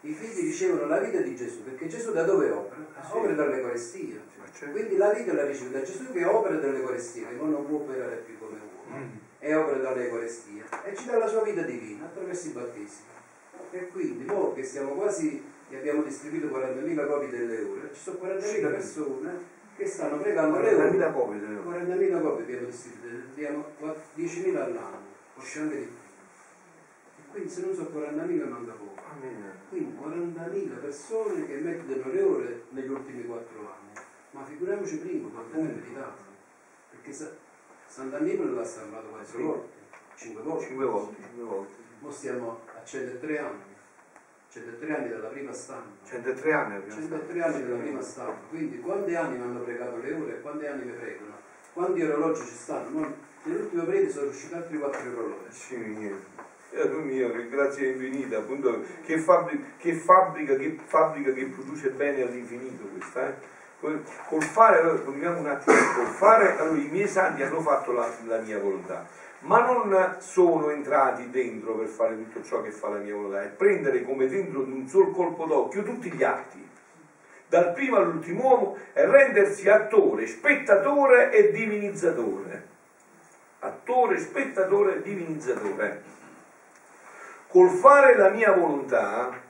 i figli ricevono la vita di Gesù. Perché Gesù da dove opera? Opera dall'Eucaristia. Quindi la vita la riceve da Gesù che opera dall'Eucaristia, che non può operare più come uomo. E opera dall'Eucaristia. E ci dà la sua vita divina attraverso il battesimo. E quindi, mo che siamo quasi, che abbiamo distribuito 40.000 copie delle ore, ci sono 40.000 persone che stanno pregando le ore. 40.000 copie delle ore. 40.000 copie abbiamo distribuito, abbiamo 10.000 all'anno, forse anche di più. E quindi se non sono 40.000 manca poco. Quindi 40.000 persone che mettono le ore negli ultimi 4 anni. Ma figuriamoci prima, quanto è meritato. Perché Sant'Antonio l'ha salvato 4 volte, 5 volte. 5 volte. 5 volte. Mo stiamo a 103 anni, 103 anni dalla prima stampa, 103 anni, 103 anni dalla prima stampa, quindi quante anime hanno pregato le ore, quante anime pregano, quanti orologi ci stanno, nell'ultimo periodo sono usciti altri 4 orologi. Sì, mio, che grazia infinita, appunto, che fabbrica che produce bene all'infinito questa, Col fare, allora, continuiamo un attimo, col fare, allora i miei santi hanno fatto la mia volontà, ma non sono entrati dentro per fare tutto ciò che fa la mia volontà, è prendere come dentro di un sol colpo d'occhio tutti gli atti, dal primo all'ultimo uomo, e rendersi attore, spettatore e divinizzatore. Attore, spettatore e divinizzatore. Col fare la mia volontà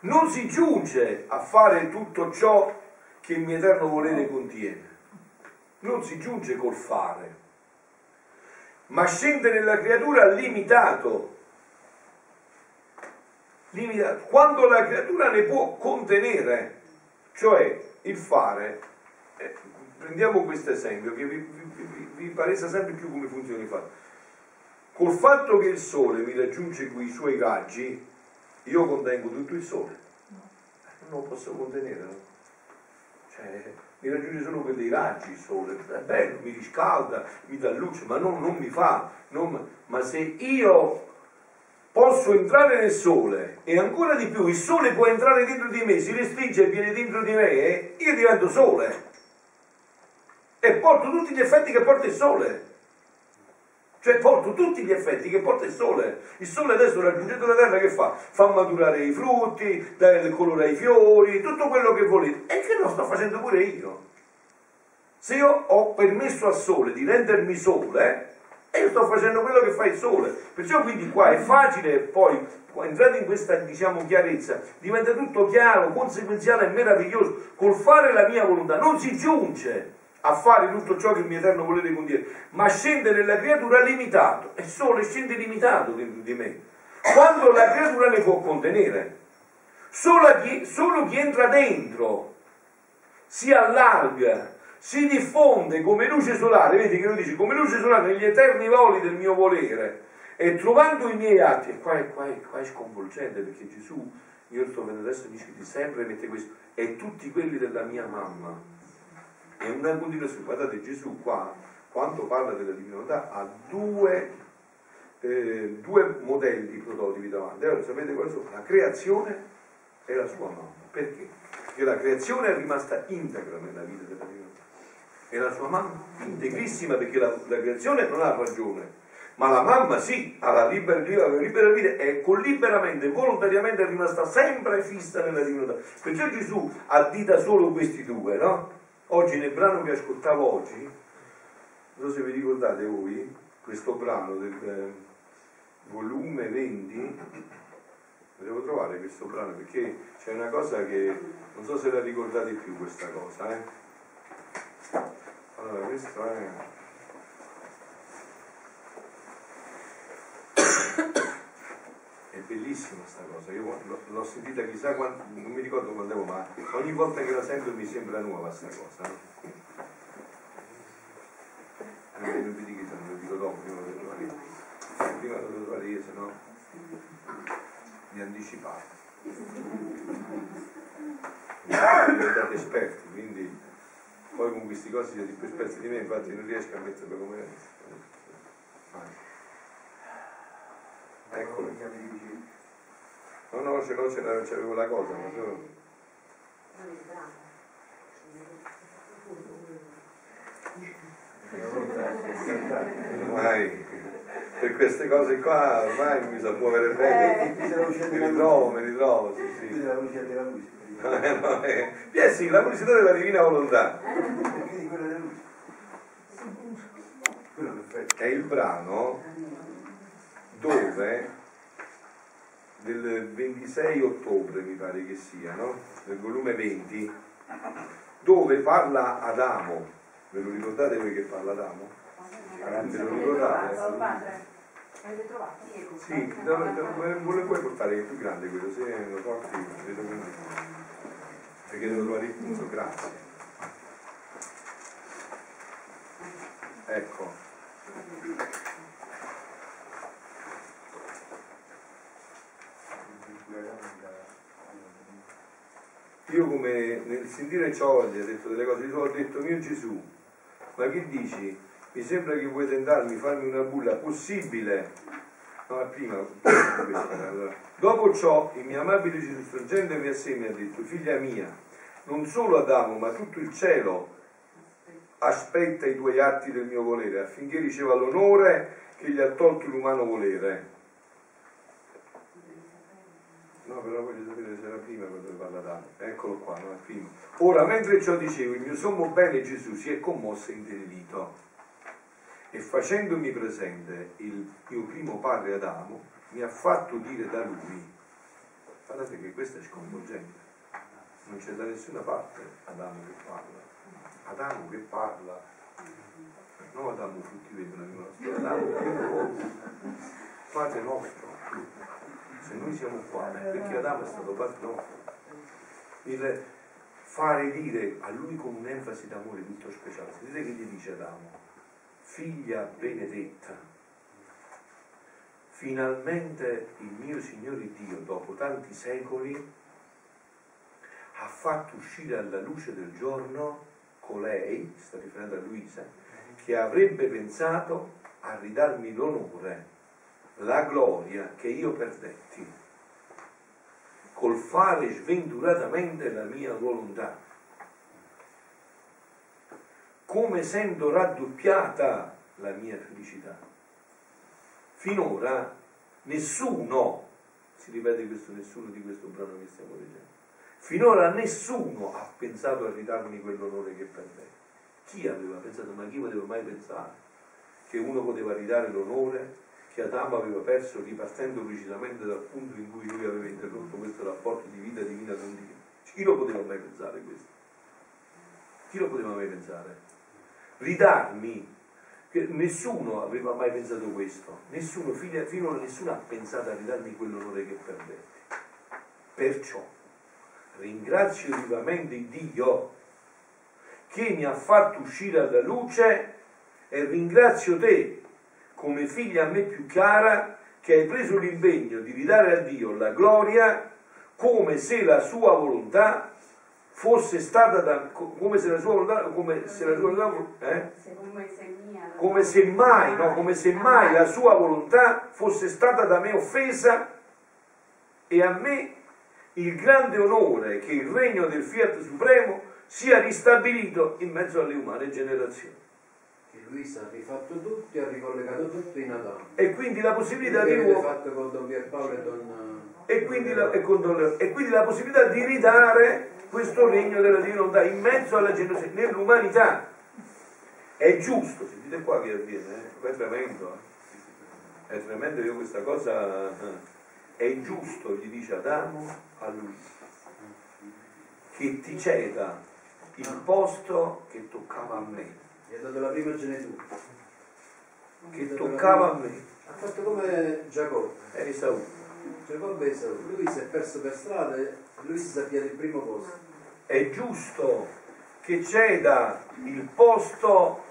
non si giunge a fare tutto ciò che il mio eterno volere contiene. Non si giunge col fare, ma scende nella creatura limitato. Quando la creatura ne può contenere, cioè il fare, prendiamo questo esempio che vi palesa sempre più come funziona il fare. Col fatto che il sole mi raggiunge con i suoi raggi, io contengo tutto il sole, non lo posso contenere, no? Cioè, mi raggiunge solo per dei raggi il sole, è bello, mi riscalda, mi dà luce, ma non mi fa, ma se io posso entrare nel sole, e ancora di più, il sole può entrare dentro di me, si restringe e viene dentro di me, io divento sole, e porto tutti gli effetti che porta il sole, cioè porto tutti gli effetti che porta il sole. Il sole adesso, raggiungendo la terra, che fa? Fa maturare i frutti, dà il colore ai fiori, tutto quello che volete, e che lo sto facendo pure io. Se io ho permesso al sole di rendermi sole, io sto facendo quello che fa il sole. Perciò quindi qua è facile, poi entrate in questa, diciamo, chiarezza, diventa tutto chiaro, conseguenziale e meraviglioso. Col fare la mia volontà non si giunge a fare tutto ciò che il mio eterno volere condire, ma scende nella creatura limitato, e il sole scende limitato dentro di me, quando la creatura ne può contenere. Solo chi entra dentro si allarga, si diffonde come luce solare. Vedi che lui dice, come luce solare negli eterni voli del mio volere, e trovando i miei atti. E qua è sconvolgente, perché Gesù, io sto vedendo adesso, dice di sempre mette questo, e tutti quelli della mia mamma. È una continuazione. Guardate, Gesù qua, quando parla della divinità, ha due modelli prototipi davanti. Allora, sapete quali sono? La creazione e la sua mamma. Perché? Perché la creazione è rimasta integra nella vita della divinità, e la sua mamma integrissima, perché la creazione non ha ragione, ma la mamma sì, ha la libera vita, e con liberamente, volontariamente è rimasta sempre fissa nella divinità. Perciò Gesù addita solo questi due, no? Oggi nel brano che ascoltavo oggi, non so se vi ricordate voi, questo brano del volume 20, devo trovare questo brano, perché c'è una cosa che non so se la ricordate più questa cosa, Allora, questo è bellissima sta cosa, io l'ho sentita chissà quando, non mi ricordo quando ero, ma ogni volta che la sento mi sembra nuova sta cosa. Non vi dico, non lo dico dopo, prima lo devo trovare io, se no vi anticipate. Diventate esperti, quindi poi con questi cosi siete più esperti di me, infatti non riesco a metterlo come... Eccolo. No, c'avevo la cosa, ma solo... Ormai, per queste cose qua, ormai mi sa muovere bene, mi ritrovo, sì. La luce della musica. Sì, la pubblicità della divina volontà. È il brano dove, del 26 ottobre mi pare che sia, no? Del volume 20, dove parla Adamo. Ve lo ricordate voi che parla Adamo? Ve lo ricordate? Avete trovato? Sì, puoi portare, è più grande quello, se lo porti, vedo come... Perché devo trovare il punto, grazie. Ecco. Io, come nel sentire ciò, gli ho detto delle cose, gli ho detto, mio Gesù, ma che dici? Mi sembra che vuoi tentarmi, farmi una bulla, possibile? No, prima, allora. Dopo ciò il mio amabile Gesù, sorgendomi a sé, mi ha detto, figlia mia, non solo Adamo, ma tutto il cielo aspetta i tuoi atti del mio volere, affinché riceva l'onore che gli ha tolto l'umano volere. No, però voglio sapere se era prima quando parla d'Adamo. Eccolo qua, non è prima. Ora, mentre ciò dicevo, il mio sommo bene Gesù si è commosso e indelito, e facendomi presente il mio primo padre Adamo, mi ha fatto dire da lui. Guardate che questa è sconvolgente, non c'è da nessuna parte Adamo che parla. Adamo che parla, non Adamo fruttivendolo, Adamo che parla, padre nostro. Se noi siamo qua, perché Adamo è stato padre nostro. Il fare dire a lui con un'enfasi d'amore tutto speciale. Sentite che gli dice Adamo: figlia benedetta, finalmente il mio Signore Dio, dopo tanti secoli, ha fatto uscire alla luce del giorno colei, sta riferendo a Luisa, che avrebbe pensato a ridarmi l'onore, la gloria che io perdetti, col fare sventuratamente la mia volontà, come essendo raddoppiata la mia felicità. Finora nessuno, si ripete questo nessuno di questo brano che stiamo leggendo, finora nessuno ha pensato a ridarmi quell'onore che perdetti. Chi aveva pensato? Ma chi poteva mai pensare che uno poteva ridare l'onore che Adamo aveva perso ripartendo lucidamente dal punto in cui lui aveva interrotto questo rapporto di vita divina con Dio? Chi lo poteva mai pensare questo? Chi lo poteva mai pensare? Ridarmi, che nessuno aveva mai pensato questo, nessuno, finora nessuno ha pensato a ridarmi quell'onore che perdetti. Perciò ringrazio vivamente Dio che mi ha fatto uscire alla luce, e ringrazio te come figlia a me più cara, che hai preso l'impegno di ridare a Dio la gloria come se la sua volontà fosse stata come se mai la sua volontà fosse stata da me offesa, e a me il grande onore che il regno del Fiat Supremo sia ristabilito in mezzo alle umane generazioni. Luisa ha rifatto tutto e ha ricollegato tutto in Adamo. E quindi la possibilità di fatto con Don Pier Paolo e quindi la possibilità di ridare questo regno della divinità in mezzo alla generazione, nell'umanità. È giusto, sentite qua che avviene, è tremendo. È tremendo, io questa cosa è giusto, gli dice Adamo a Luisa, che ti ceda il posto che toccava a me. Gli ha dato la prima genitura che toccava a me. Ha fatto come Giacobbe e Esaù. Giacobbe e Esaù. Lui si è perso per strada e lui si sapeva il primo posto. È giusto che ceda il posto,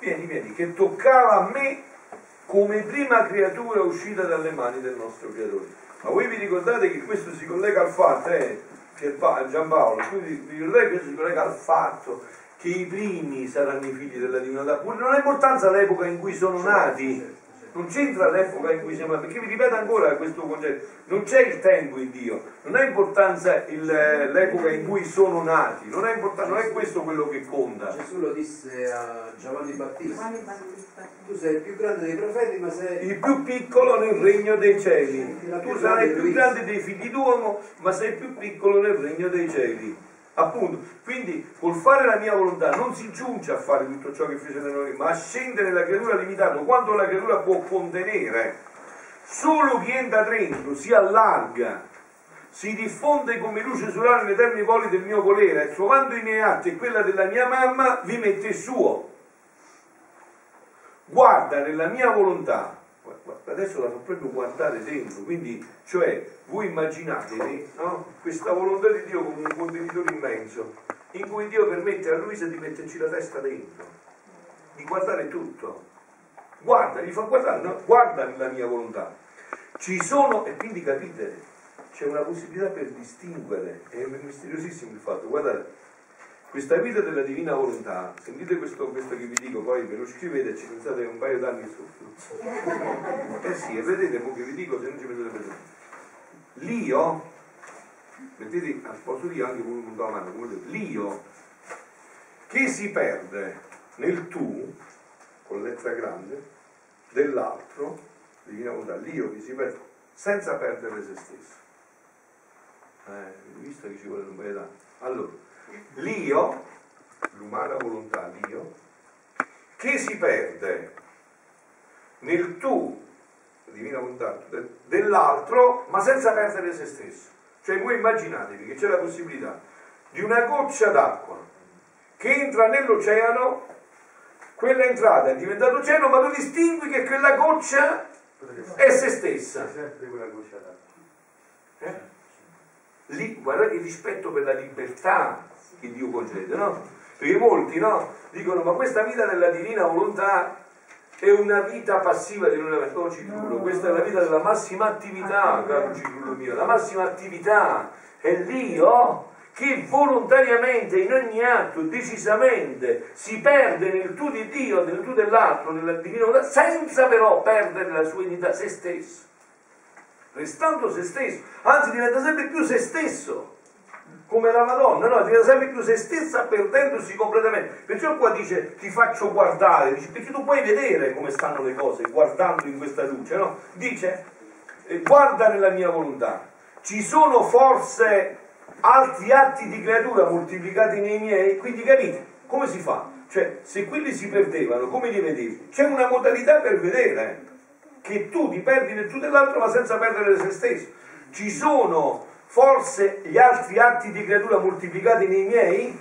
vieni, che toccava a me come prima creatura uscita dalle mani del nostro creatore. Ma voi vi ricordate che questo si collega al fatto, che Gianpaolo, questo si collega al fatto che i primi saranno i figli della divinità. Non ha importanza l'epoca in cui sono nati, non c'entra l'epoca in cui siamo nati, perché vi ripeto ancora questo concetto, non c'è il tempo in Dio, non ha importanza l'epoca in cui sono nati, non è questo quello che conta. Gesù lo disse a Giovanni Battista: tu sei il più grande dei profeti, ma sei il più piccolo nel regno dei cieli. Tu sarai il più grande dei figli d'uomo, ma sei il più piccolo nel regno dei cieli. Appunto, quindi col fare la mia volontà non si giunge a fare tutto ciò che fece da noi, ma a scendere la creatura limitata quanto la creatura può contenere. Solo chi entra dentro si allarga, si diffonde come luce solare nei eterni poli del mio volere, e trovando i miei atti e quella della mia mamma vi mette il suo. Guarda nella mia volontà. Adesso la fa proprio guardare dentro, quindi, cioè, voi immaginatevi, no? Questa volontà di Dio come un contenitore immenso in cui Dio permette a Luisa di metterci la testa dentro, di guardare tutto. Guarda, gli fa guardare, no? Guarda la mia volontà. Ci sono, e quindi capite, c'è una possibilità per distinguere, è misteriosissimo il fatto. Guardate, questa vita della divina volontà, sentite questo che vi dico, poi ve lo scrivete e ci pensate un paio d'anni sotto. Sì, e vedete quello che vi dico, se non ci pensate bene. L'io, mettete al posto di anche con la mano, l'io che si perde nel tu, con lettera grande, dell'altro, divina volontà, l'io che si perde senza perdere se stesso. visto che ci vuole un paio d'anni. Allora, l'io, l'umana volontà, l'io, che si perde nel tu, divina volontà, dell'altro, ma senza perdere se stesso. Cioè voi immaginatevi che c'è la possibilità di una goccia d'acqua che entra nell'oceano, quella entrata è diventata oceano, ma tu distingui che quella goccia è se stessa. Lì, guardate il rispetto per la libertà che Dio concede, no? Perché molti, no? Dicono, ma questa vita della divina volontà è una vita passiva dell'universo. No, Ciclullo, questa è la vita della massima attività, caro Ciclullo mio, la massima attività è l'io che volontariamente, in ogni atto, decisamente, si perde nel tu di Dio, nel tu dell'altro, nella divina volontà, senza però perdere la sua identità, se stesso. Restando se stesso, anzi diventa sempre più se stesso, come la Madonna, no? Diventa sempre più se stessa, perdendosi completamente. Perciò qua dice, ti faccio guardare, dice, perché tu puoi vedere come stanno le cose, guardando in questa luce, no? Dice, guarda nella mia volontà, ci sono forse altri atti di creatura moltiplicati nei miei, quindi capite, come si fa? Cioè, se quelli si perdevano, come li vedevi? C'è una modalità per vedere, che tu ti perdi nel tu dell'altro, ma senza perdere se stesso. Ci sono forse gli altri atti di creatura moltiplicati nei miei,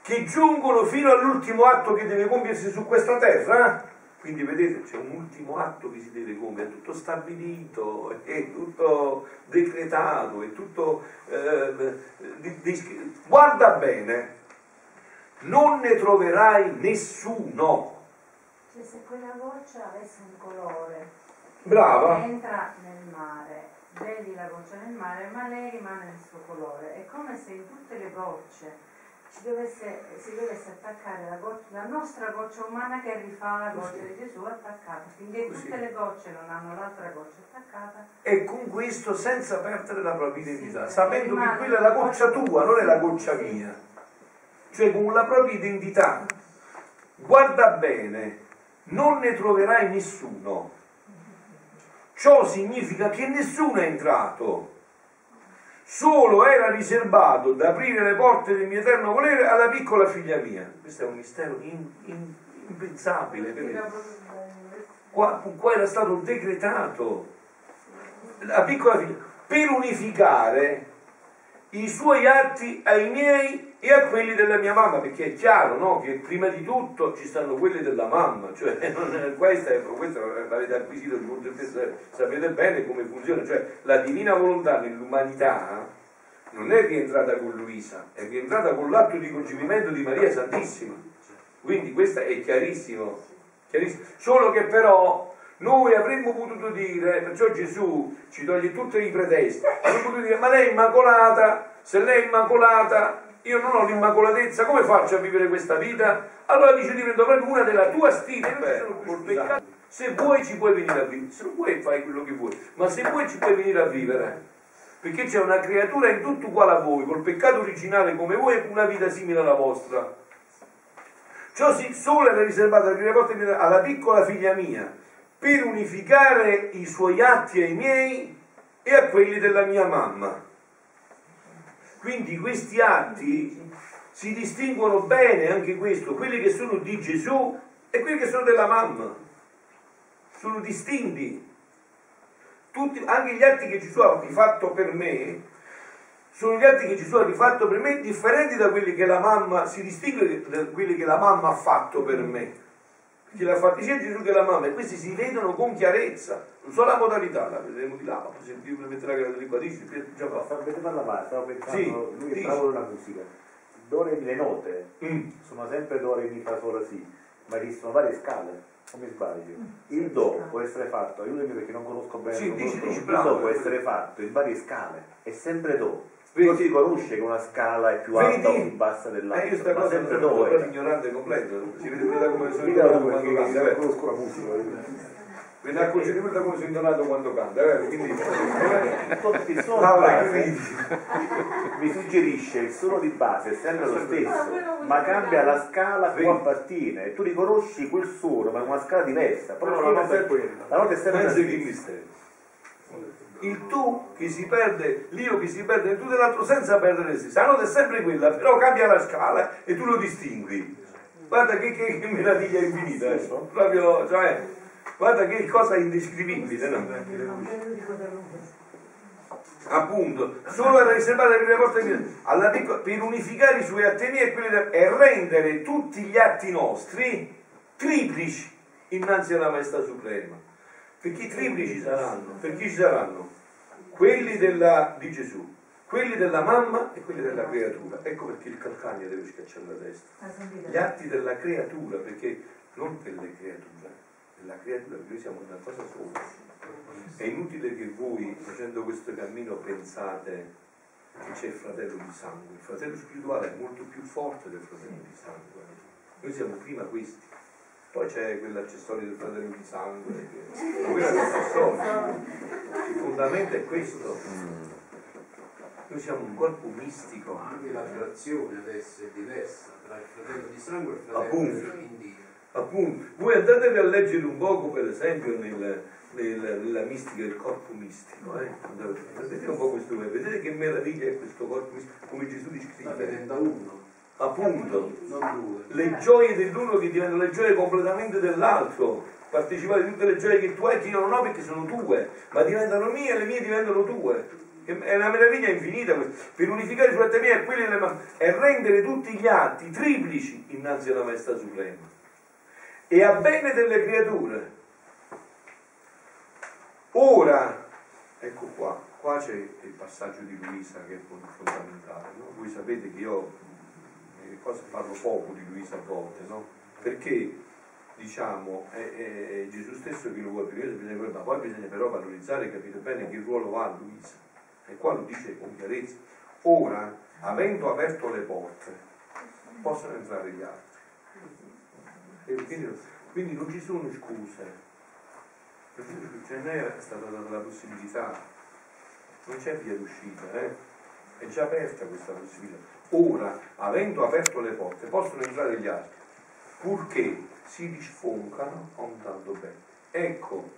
che giungono fino all'ultimo atto che deve compiersi su questa terra. Quindi vedete, c'è un ultimo atto che si deve compiere, è tutto stabilito, è tutto decretato, è tutto guarda bene, non ne troverai nessuno. Cioè, se quella goccia avesse un colore, brava, entra nel mare, vedi la goccia nel mare, ma lei rimane nel suo colore. È come se in tutte le gocce si dovesse attaccare la nostra goccia umana, che rifà la goccia di Gesù attaccata, finché tutte le gocce non hanno l'altra goccia attaccata, e con questo senza perdere la propria identità, sapendo che quella è la goccia tua, non è la goccia mia, cioè con la propria identità. Guarda bene, non ne troverai nessuno. Ciò significa che nessuno è entrato, solo era riservato ad aprire le porte del mio eterno volere alla piccola figlia mia. Questo è un mistero impensabile, qua era stato decretato la piccola figlia per unificare i suoi atti ai miei e a quelli della mia mamma, perché è chiaro, no, che prima di tutto ci stanno quelli della mamma, cioè non, questa l'avete acquisito, sapete bene come funziona, cioè la divina volontà nell'umanità non è rientrata con Luisa, è rientrata con l'atto di concepimento di Maria Santissima, quindi questo è chiarissimo, chiarissimo. Solo che però noi avremmo potuto dire, perciò Gesù ci toglie tutti i pretesti, avremmo potuto dire, ma lei è immacolata, se lei è immacolata, io non ho l'immacolatezza, come faccio a vivere questa vita? Allora dice, divento una della tua stirpe. Se vuoi ci puoi venire a vivere, se non vuoi fai quello che vuoi, ma se vuoi ci puoi venire a vivere, perché c'è una creatura in tutto uguale a voi, col peccato originale come voi e una vita simile alla vostra. Ciò solo era riservato alla piccola figlia mia, per unificare i suoi atti ai miei e a quelli della mia mamma. Quindi questi atti si distinguono bene, anche questo, quelli che sono di Gesù e quelli che sono della mamma, sono distinti. Tutti, anche gli atti che Gesù ha rifatto per me, sono gli atti che Gesù ha rifatto per me differenti da quelli che la mamma, si distingue da quelli che la mamma ha fatto per me. Perché l'ha fatto sia Gesù che la mamma, e questi si vedono con chiarezza, non so la modalità, la vedremo di là, ma se Dio mi metterà che la lingua dice, già va. Stavo pensando, sì, lui è bravo nella musica, do re mi le note, sono sempre do re mi fa sola si, ma esistono varie scale, non mi sbaglio. Il do può essere fatto, aiutami perché non conosco bene, sì, dici, bravo, il do può essere fatto in varie scale, è sempre do. Non si riconosce che una scala è più alta o più bassa dell'altra, io sta cosa sempre do è ignorante completo, si vede come sono ignorato quando canta, non conosco la musica, vede come sono ignorato quando canta, quindi il suono di base mi suggerisce, il suono di base è sempre lo stesso, ma cambia la scala che appartiene e tu riconosci quel suono ma con una scala diversa, però la nota è sempre la stessa. il tu che si perde, l'io che si perde, il tu dell'altro senza perdere se stesso. La nota è sempre quella, però cambia la scala e tu lo distingui. Guarda che meraviglia infinita, proprio, cioè, guarda che cosa indescrivibile, no? Appunto, solo a riservare le vostre per unificare i suoi atteneri e rendere tutti gli atti nostri triplici innanzi alla Maestà Suprema. Perché triplici saranno? Per chi ci saranno? Quelli di Gesù, quelli della mamma e quelli della creatura. Ecco perché il calcagno deve schiacciare la testa. Gli atti della creatura, perché non delle creature, della creatura, perché noi siamo una cosa sola. È inutile che voi, facendo questo cammino, pensate che c'è il fratello di sangue. Il fratello spirituale è molto più forte del fratello di sangue. Noi siamo prima questi, poi c'è quell'accessorio del fratello di sangue, quello è l'accessorio. Il fondamento è questo. Noi siamo un corpo mistico. Anche la relazione adesso è diversa tra il fratello di sangue e il fratello di Dio. Appunto, voi andatevi a leggere un poco, per esempio, nella mistica del corpo mistico, vedete un po' questo, vedete che meraviglia è questo corpo mistico, come Gesù descrive, appunto, le gioie dell'uno che diventano le gioie completamente dell'altro, partecipare di tutte le gioie che tu hai, che io non ho perché sono tue, ma diventano mie e le mie diventano tue. È una meraviglia infinita questa. Per unificare i fratelli e quelli delle mani e rendere tutti gli atti triplici innanzi alla Maestà Suprema. E a bene delle creature. Ora, ecco qua c'è il passaggio di Luisa che è fondamentale, no? Voi sapete che io parlo poco di Luisa a volte, no? Perché, diciamo, è Gesù stesso che lo vuole, ma poi bisogna però valorizzare e capire bene che ruolo ha Luisa. E qua lo dice con chiarezza. Ora, avendo aperto le porte, possono entrare gli altri. Quindi non ci sono scuse, ce n'è stata data la possibilità, non c'è via d'uscita, è già aperta questa possibilità. Ora, avendo aperto le porte, possono entrare gli altri, purché si disfongano a un tanto bene. Ecco,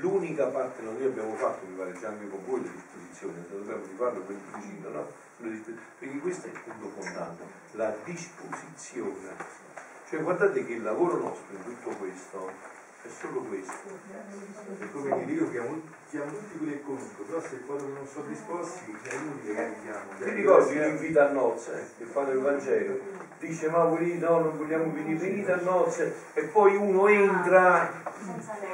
l'unica parte che noi abbiamo fatto, mi pare già anche con voi, le disposizioni, dobbiamo rifarlo per il vicino, no? Perché questo è il punto fondante, la disposizione. Cioè guardate che il lavoro nostro in tutto questo è solo questo. E come dico, chiamo tutti quelli che conosco, però se quando non sono disposti è inutile che li chiamo. Ti ricordi l'invita a nozze, che fa del Vangelo? Dice ma voi no, non vogliamo venire, venite a nozze, e poi uno entra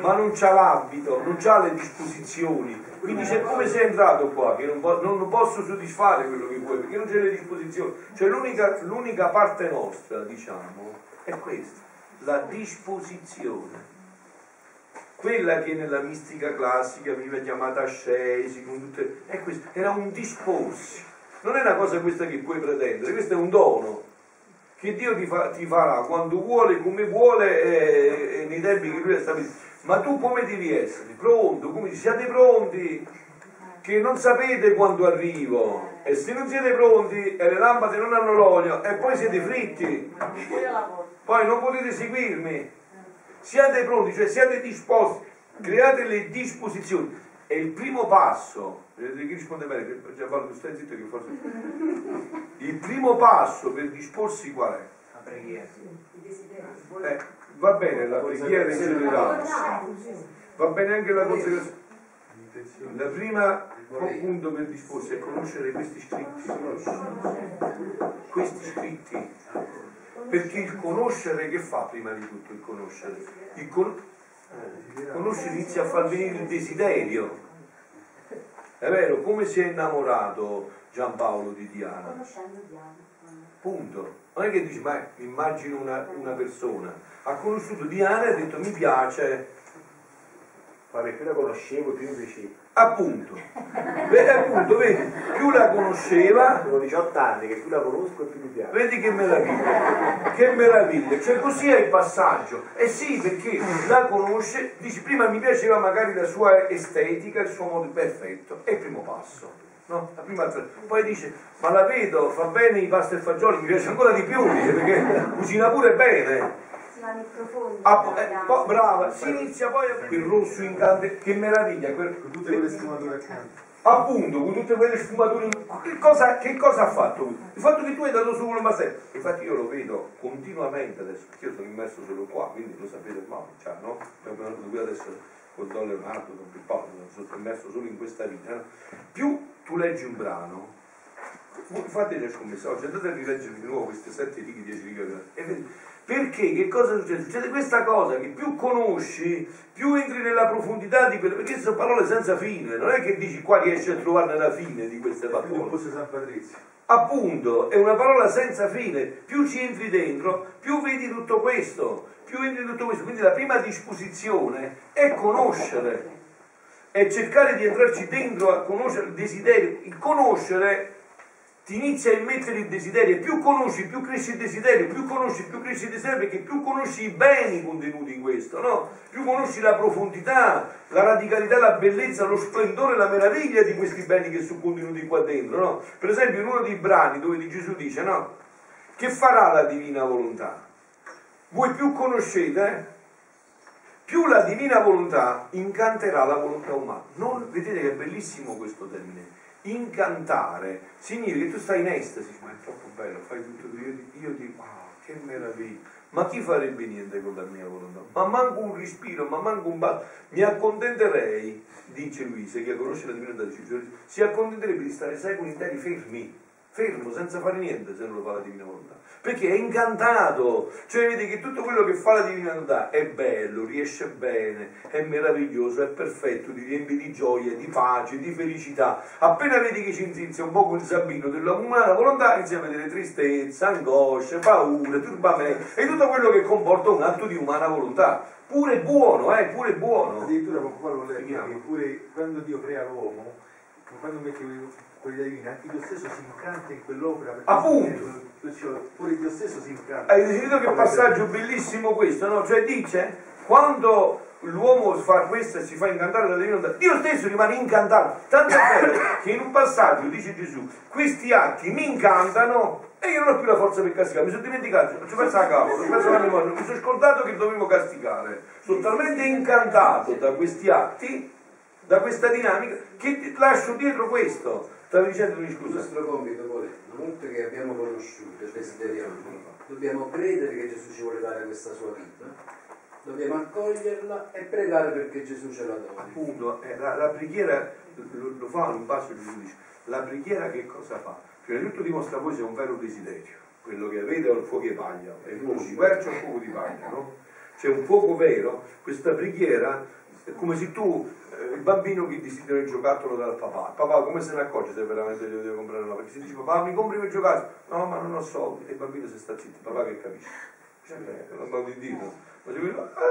ma non c'ha l'abito, non c'ha le disposizioni. Quindi c'è come sei entrato qua, che non posso soddisfare quello che vuoi, perché non c'è le disposizioni. Cioè l'unica parte nostra, diciamo, è questa, la disposizione, quella che nella mistica classica veniva chiamata ascesi, è questo, era un disporsi, non è una cosa questa che puoi pretendere, questo è un dono che Dio ti farà quando vuole, come vuole e nei tempi che lui ha stabilito. Ma tu come devi essere? Pronto? Come siate pronti? Che non sapete quando arrivo, e se non siete pronti e le lampade non hanno l'olio e poi siete fritti, poi non potete seguirmi. Siate pronti, cioè siate disposti, create le disposizioni. È il primo passo, vedete chi risponde bene, che Gianpaolo stai zitto che forse il primo passo per disporsi qual è? La preghiera. Va bene la preghiera in generale, va bene anche la consacrazione. La prima punto per disporsi è conoscere questi scritti, perché il conoscere che fa prima di tutto il conoscere? Conoscere inizia a far venire il desiderio. È vero, come si è innamorato Gianpaolo di Diana? Punto. Non è che dici, ma immagino una persona. Ha conosciuto Diana e ha detto mi piace. Ma più la conoscevo, più mi piaceva. Appunto. Beh, appunto, vedi, più la conosceva. Sono 18 anni che più la conosco e più mi piace. Vedi che meraviglia, che meraviglia. Cioè così è il passaggio. E sì, perché la conosce, dici prima mi piaceva magari la sua estetica, il suo modo perfetto. È il primo passo. No? La prima, poi dice, ma la vedo, fa bene i pasta e fagioli, mi piace ancora di più, dice, perché cucina pure bene. mani profonde. Brava, si inizia poi a quel rosso incandescente, che meraviglia, con tutte quelle sfumature accanto. Appunto, con tutte quelle sfumature, che cosa ha fatto? Il fatto che tu hai dato solo una masella, infatti io lo vedo continuamente adesso, perché io sono immerso solo qua, quindi lo sapete, ma cioè, no? Qui adesso con Don Leonardo, Don Pier Paolo, sono immerso solo in questa vita, no? Più tu leggi un brano, fate le scommesse, oggi andate a rileggere di nuovo queste 7 righe, 10 righe, e vedi, perché che cosa succede? Succede questa cosa che più conosci, più entri nella profondità di quelle, perché sono parole senza fine, non è che dici qua riesci a trovarne la fine di queste parole. San Patrizio. Appunto, è una parola senza fine, più ci entri dentro, più vedi tutto questo, quindi la prima disposizione è conoscere, è cercare di entrarci dentro a conoscere il desiderio, il conoscere. Ti inizia a mettere il desiderio, più conosci, più cresce il desiderio, più conosci, più cresce il desiderio, perché più conosci i beni contenuti in questo, no? Più conosci la profondità, la radicalità, la bellezza, lo splendore, la meraviglia di questi beni che sono contenuti qua dentro, no? Per esempio in uno dei brani dove Gesù dice, no? Che farà la divina volontà? Voi più conoscete, più la divina volontà incanterà la volontà umana. Non, vedete che è bellissimo questo termine. Incantare significa che tu stai in estasi, ma è troppo bello, fai tutto, io dico, wow, che meraviglia, ma chi farebbe niente con la mia volontà? Ma manco un respiro, ma manco un bacio, mi accontenterei, dice Luisa, che conosce la divinità di Gesù, si accontenterebbe di stare secoli interi fermo, senza fare niente se non lo fa la divina volontà, perché è incantato, cioè vedi che tutto quello che fa la divina volontà è bello, riesce bene, è meraviglioso, è perfetto, ti riempie di gioia, di pace, di felicità. Appena vedi che ci inizia un po' quel zampino della umana volontà, inizia a vedere tristezza, angoscia, paura, turbamento e tutto quello che comporta un atto di umana volontà, pure buono, pure buono. Addirittura con quello che pure quando Dio crea l'uomo, quando mette quella divina, anche Dio stesso si incanta in quell'opera, appunto, pure Dio stesso si incanta. Hai sentito che passaggio bellissimo questo, no? Cioè dice, quando l'uomo fa questo e si fa incantare dalla divina, Dio stesso rimane incantato, tanto è vero che in un passaggio dice Gesù, questi atti mi incantano e io non ho più la forza per castigare, mi sono dimenticato, non ci penso a cavolo, mi sono scordato che dovevo castigare, sono talmente incantato da questi atti, da questa dinamica, che lascio dietro questo. Stavi dicendo, scusa. Il nostro compito qual è? Una volta che abbiamo conosciuto e desideriamo, dobbiamo credere che Gesù ci vuole dare questa sua vita, dobbiamo accoglierla e pregare perché Gesù ce la dona. Appunto, la preghiera lo fa un passo di Gesù. La preghiera che cosa fa? Prima di tutto dimostra a voi se è un vero desiderio. Quello che avete è un fuoco di paglia, è un fuoco di quercia o un fuoco di paglia, no? C'è un fuoco vero, questa preghiera. È come se tu, il bambino che desidera il giocattolo dal papà, come se ne accorge se veramente gli deve comprare una, perché si dice papà mi compri quel giocattolo, no ma non ho soldi, e il bambino si sta zitto, papà che capisce, cioè non ti dico, ma si dice papà,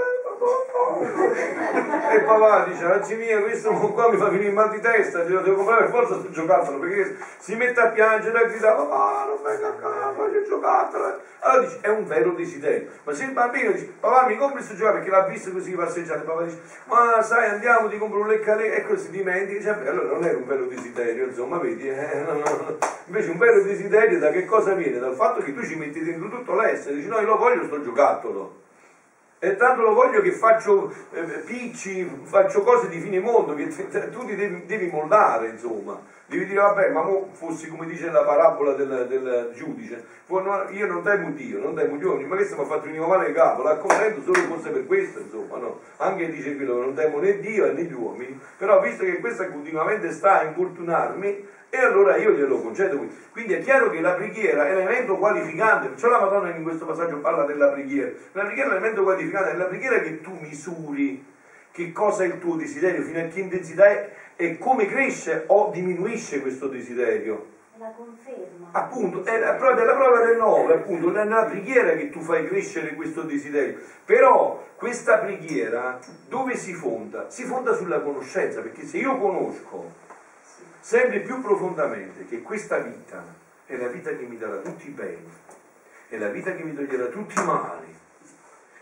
e papà dice ragazzi mia questo qua mi fa venire mal di testa, glielo devo comprare per forza sul giocattolo, perché si mette a piangere e grida papà non venga a casa, faccio il giocattolo, allora dice è un vero desiderio. Ma se il bambino dice papà mi compri questo giocattolo perché l'ha visto così passeggiare, papà dice ma sai andiamo ti compro un leccale, ecco si dimentica, cioè, allora non era un vero desiderio, insomma vedi, no. Invece un vero desiderio da che cosa viene? Dal fatto che tu ci metti dentro tutto l'essere, dici no io lo voglio sto giocattolo e tanto lo voglio che faccio picci, faccio cose di fine mondo, che tu ti devi mollare, insomma devi dire vabbè ma mo fossi come dice la parabola del giudice, io non temo Dio, non temo gli uomini, ma questo mi ha fatto venire male il capo, l'accontento solo forse per questo, insomma no, anche dice quello che non temo né Dio né gli uomini, però visto che questa continuamente sta a infortunarmi e allora io glielo concedo. Quindi è chiaro che la preghiera è l'elemento qualificante, perciò la Madonna in questo passaggio parla della preghiera, la preghiera è l'elemento qualificante, è la preghiera che tu misuri che cosa è il tuo desiderio, fino a che intensità è e come cresce o diminuisce questo desiderio. La conferma. Appunto, è la prova del 9, appunto, è nella preghiera che tu fai crescere questo desiderio. Però questa preghiera dove si fonda? Si fonda sulla conoscenza, perché se io conosco sempre più profondamente che questa vita è la vita che mi darà tutti i beni, è la vita che mi toglierà tutti i mali,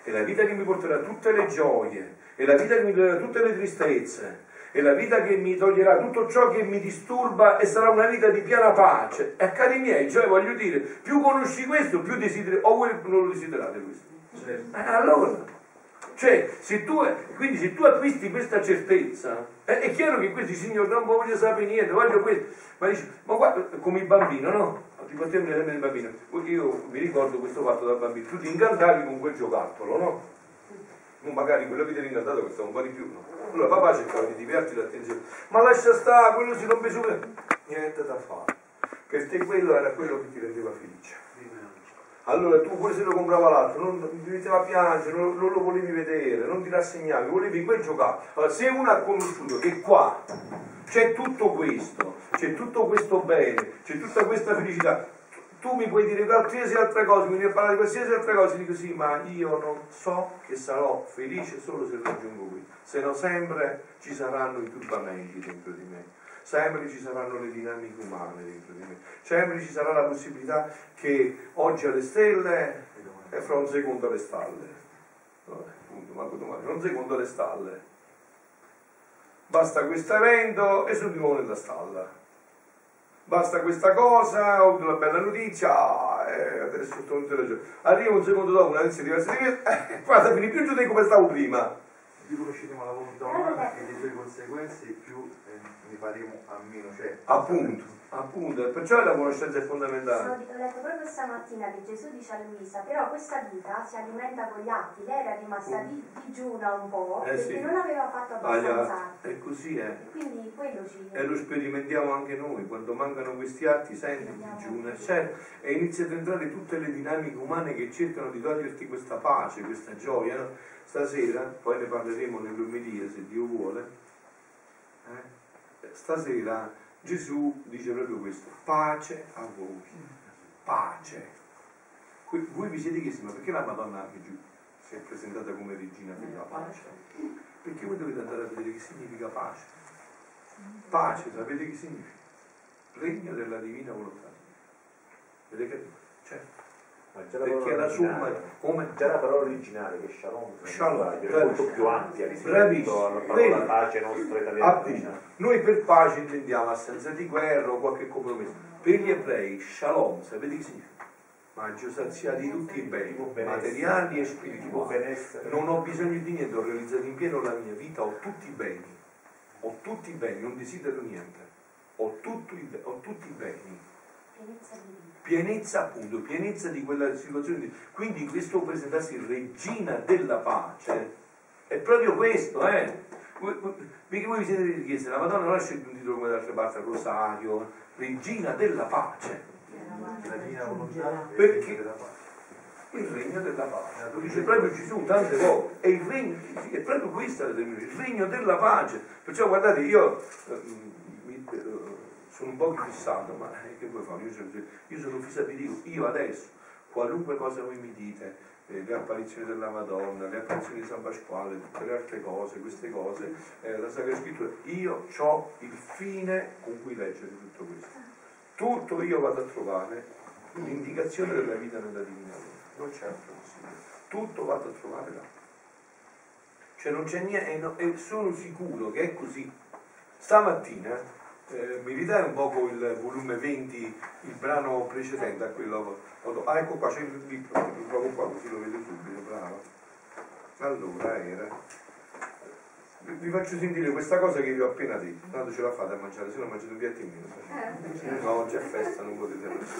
è la vita che mi porterà tutte le gioie, è la vita che mi toglierà tutte le tristezze, è la vita che mi toglierà tutto ciò che mi disturba e sarà una vita di piena pace. E cari miei, cioè voglio dire, più conosci questo, più desideri, o voi non lo desiderate questo? Allora, cioè, se tu acquisti questa certezza, è chiaro che questi signori non vogliono sapere niente, voglio questo, ma dici, ma guarda, come il bambino, no? Ti portiamo l'esempio del bambino. Io mi ricordo questo fatto da bambino, tu ti incantavi con quel giocattolo, no? Non magari quello che ti era incantato costava un po' di più, no? Allora papà cercava di divertirti l'attenzione, ma lascia stare, quello si rompe su, niente da fare, perché quello era quello che ti rendeva felice. Allora tu pure se lo comprava l'altro, non ti metteva a piangere, non lo volevi vedere, non ti rassegnavi, volevi quel giocattolo. Allora, se uno ha conosciuto che qua c'è tutto questo, c'è tutto questo bene, c'è tutta questa felicità, tu mi puoi dire qualsiasi altra cosa, mi puoi parlare di qualsiasi altra cosa, e dico sì, ma io non so che sarò felice solo se raggiungo qui, se no sempre ci saranno i turbamenti dentro di me, sempre ci saranno le dinamiche umane dentro di me, sempre ci sarà la possibilità che oggi alle stelle e fra un secondo alle stalle. Vabbè, punto, manco domani, fra un secondo alle stalle. Basta questo evento e subito nella stalla. Basta questa cosa, ho avuto una bella notizia, adesso sto in ragione. Arriva un secondo dopo, una notizia diversa di me, guarda, finì più giù di come stavo prima. Più conosceremo la volontà umana e le sue conseguenze, più ne faremo a meno, cioè appunto, appunto, perciò la conoscenza è fondamentale. Ho letto proprio questa mattina che Gesù dice a Luisa, però questa vita si alimenta con gli atti, lei era rimasta digiuna un po', perché sì, non aveva fatto abbastanza atti. È così, eh. E quindi quello ci... E lo sperimentiamo anche noi, quando mancano questi atti senti digiuna, certo, e inizia ad entrare tutte le dinamiche umane che cercano di toglierti questa pace, questa gioia, no? Stasera, poi ne parleremo nel lunedì se Dio vuole, stasera Gesù dice proprio questo, pace a voi, pace. Voi vi siete chiesti, ma perché la Madonna anche giù si è presentata come regina della pace? Perché voi dovete andare a vedere che significa pace. Pace, sapete che significa? Regno della divina volontà. Vedete che? Certo. Già la, perché la somma come già la parola originale che shalom, shalom è molto più ampia rispetto alla parola pace nostra italiana. Noi per pace intendiamo assenza di guerra o qualche compromesso. Per gli ebrei shalom, sapete che significa? Mangio saziati di tutti i beni materiali e spirituali, non ho bisogno di niente, ho realizzato in pieno la mia vita, ho tutti i beni, ho tutti i beni, non desidero niente, ho tutti i beni, pienezza, appunto, pienezza di quella situazione. Quindi questo presentarsi regina della pace è proprio questo, eh? Perché voi vi siete chiesti, la Madonna non ha scelto un titolo come d'altra parte, Rosario, regina della pace, perché il regno della pace lo dice proprio Gesù tante volte, è il regno, è proprio questa la terminologia, il regno della pace. Perciò guardate, io sono un po' fissato, ma che vuoi fare? Io sono fissato di Dio, io adesso, qualunque cosa voi mi dite, le apparizioni della Madonna, le apparizioni di San Pasquale, tutte le altre cose, queste cose, la Sacra Scrittura, io ho il fine con cui leggere tutto questo. Tutto io vado a trovare l'indicazione della vita nella divina volontà, non c'è altro possibile. Tutto vado a trovare là. Cioè non c'è niente, e sono sicuro che è così. Stamattina... mi ridai un poco il volume 20, il brano precedente a quello. Ah, ecco qua, c'è il libro, lo trovo qua così lo vedo subito, bravo. Allora era. Vi faccio sentire questa cosa che vi ho appena detto, tanto ce la fate a mangiare, se no mangiate un piatto in meno. No, oggi è festa, non potete mangiare.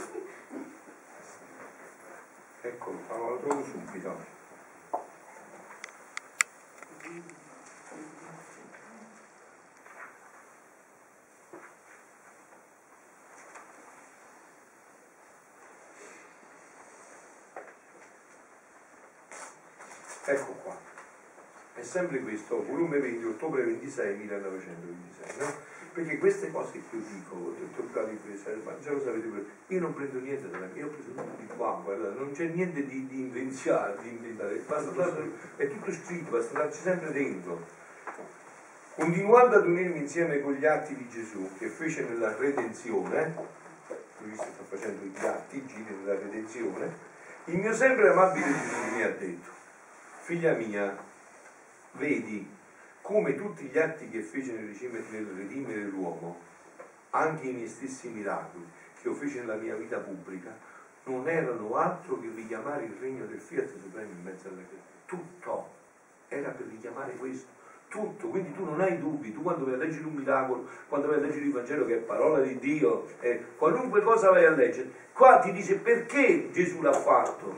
Eccolo, lo trovo subito. Ecco qua, è sempre questo, volume 20, ottobre 26, 1926, no? Perché queste cose che io dico, già lo sapete pure, io non prendo niente da me, io ho preso tutto di qua, guarda, non c'è niente di inventare, è tutto scritto, basta starci sempre dentro. Continuando ad unirmi insieme con gli atti di Gesù, che fece nella redenzione, lui sta facendo gli atti, giri nella redenzione, il mio sempre amabile Gesù mi ha detto, figlia mia, vedi come tutti gli atti che fece nel redimere l'uomo, anche i miei stessi miracoli che io fece nella mia vita pubblica, non erano altro che richiamare il regno del Fiat Supremo in mezzo alla Chiesa. Tutto era per richiamare questo, tutto. Quindi tu non hai dubbi, tu quando vai a leggere un miracolo, quando vai a leggere il Vangelo che è parola di Dio, qualunque cosa vai a leggere, qua ti dice perché Gesù l'ha fatto,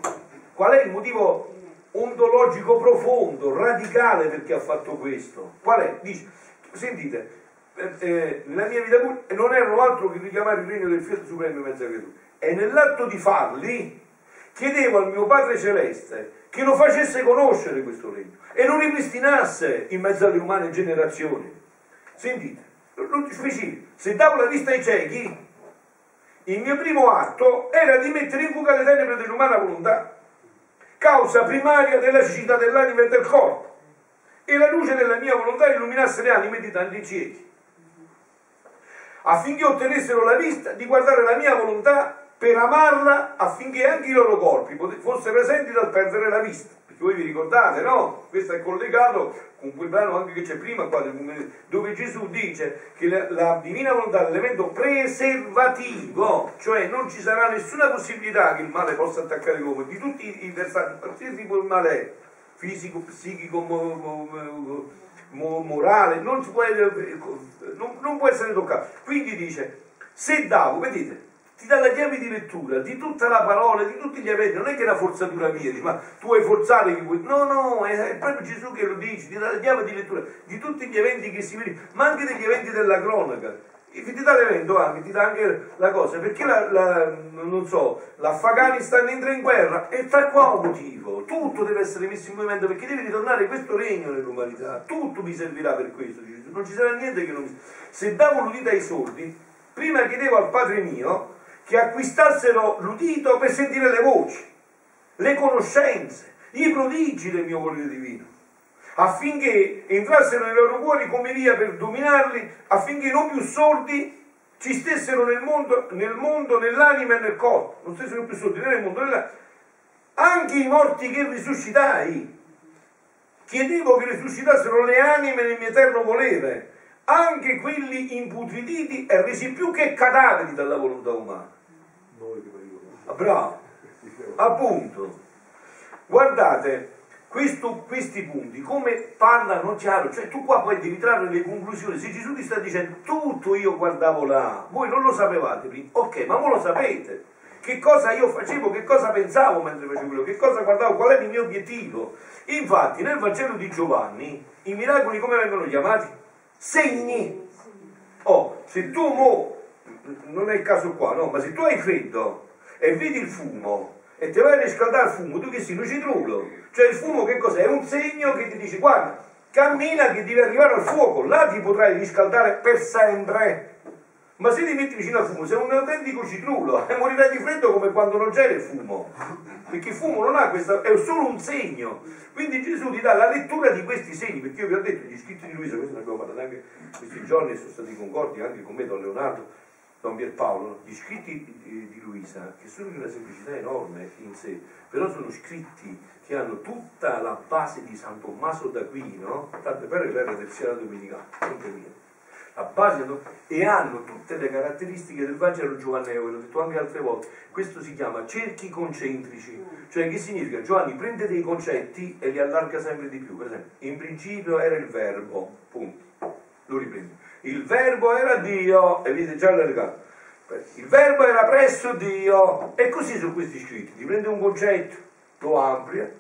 qual è il motivo ontologico profondo, radicale perché ha fatto questo, qual è? Dice, sentite, nella mia vita non ero altro che richiamare il regno del Fiat Supremo in mezzo a Gesù, e nell'atto di farli chiedevo al mio Padre Celeste che lo facesse conoscere questo regno e lo ripristinasse in mezzo alle umane generazioni. Sentite, lo specifico, se davo la vista ai ciechi, il mio primo atto era di mettere in fuga le tenebre dell'umana volontà, causa primaria della cecità dell'anima e del corpo, e la luce della mia volontà illuminasse le anime di tanti ciechi, affinché ottenessero la vista di guardare la mia volontà per amarla, affinché anche i loro corpi fossero esenti dal perdere la vista. Perché voi vi ricordate, no? Questo è collegato con quel brano anche che c'è prima qua, dove Gesù dice che la divina volontà è l'elemento preservativo, cioè non ci sarà nessuna possibilità che il male possa attaccare l'uomo, di tutti i versanti, qualsiasi tipo di male è, fisico, psichico, morale, non può essere toccato. Quindi dice, se davo, vedete, ti dà la chiave di lettura di tutta la parola, di tutti gli eventi, non è che è una forzatura mia, dici, ma tu vuoi forzare che vuoi... no, è proprio Gesù che lo dice, ti dà la chiave di lettura di tutti gli eventi che si vedono, ma anche degli eventi della cronaca, ti dà l'evento anche, ti dà anche la cosa, perché l'Afghanistan entra in guerra e sta qua un motivo, tutto deve essere messo in movimento perché deve ritornare questo regno nell'umanità, tutto mi servirà per questo, non ci sarà niente che non mi... Se davo l'udito ai sordi, prima chiedevo al Padre mio che acquistassero l'udito per sentire le voci, le conoscenze, i prodigi del mio volere divino, affinché entrassero nei loro cuori come via per dominarli, affinché non più sordi ci stessero nel mondo, nell'anima e nel corpo, non stessero più sordi né nel mondo, nell'anima. Anche i morti che risuscitai, chiedevo che risuscitassero le anime nel mio eterno volere, anche quelli imputriditi e resi più che cadaveri dalla volontà umana. Bravo, appunto, guardate questi punti come parlano chiaro, cioè tu qua poi devi trarre le conclusioni. Se Gesù ti sta dicendo tutto io guardavo là, voi non lo sapevate prima, ok, ma voi lo sapete, che cosa io facevo, che cosa pensavo mentre facevo, che cosa guardavo, qual era il mio obiettivo. Infatti nel Vangelo di Giovanni i miracoli come vengono chiamati? Segni. Oh, se tu mo, non è il caso qua, no, ma se tu hai freddo e vedi il fumo e ti vai a riscaldare il fumo, tu che sei? Un citrullo. Cioè il fumo che cos'è? È un segno che ti dice guarda, cammina che devi arrivare al fuoco, là ti potrai riscaldare per sempre. Ma se ti metti vicino al fumo sei un autentico citrullo e morirai di freddo come quando non c'era il fumo, perché il fumo non ha questa, è solo un segno. Quindi Gesù ti dà la lettura di questi segni, perché io vi ho detto gli scritti di Luisa, questo ne abbiamo parlato anche questi giorni, sono stati concordi anche con me Don Leonardo, Don Pier Paolo, gli scritti di Luisa, che sono di una semplicità enorme in sé, però sono scritti che hanno tutta la base di San Tommaso d'Aquino, tanto per la terziana domenicale, la base, e hanno tutte le caratteristiche del Vangelo Giovaneo, l'ho detto anche altre volte, questo si chiama cerchi concentrici, cioè che significa? Giovanni prende dei concetti e li allarga sempre di più, per esempio, in principio era il verbo, punto, lo riprende. Il verbo era Dio, e vedete già allargato. Il verbo era presso Dio, e così sono questi scritti. Ti prende un concetto, lo amplia,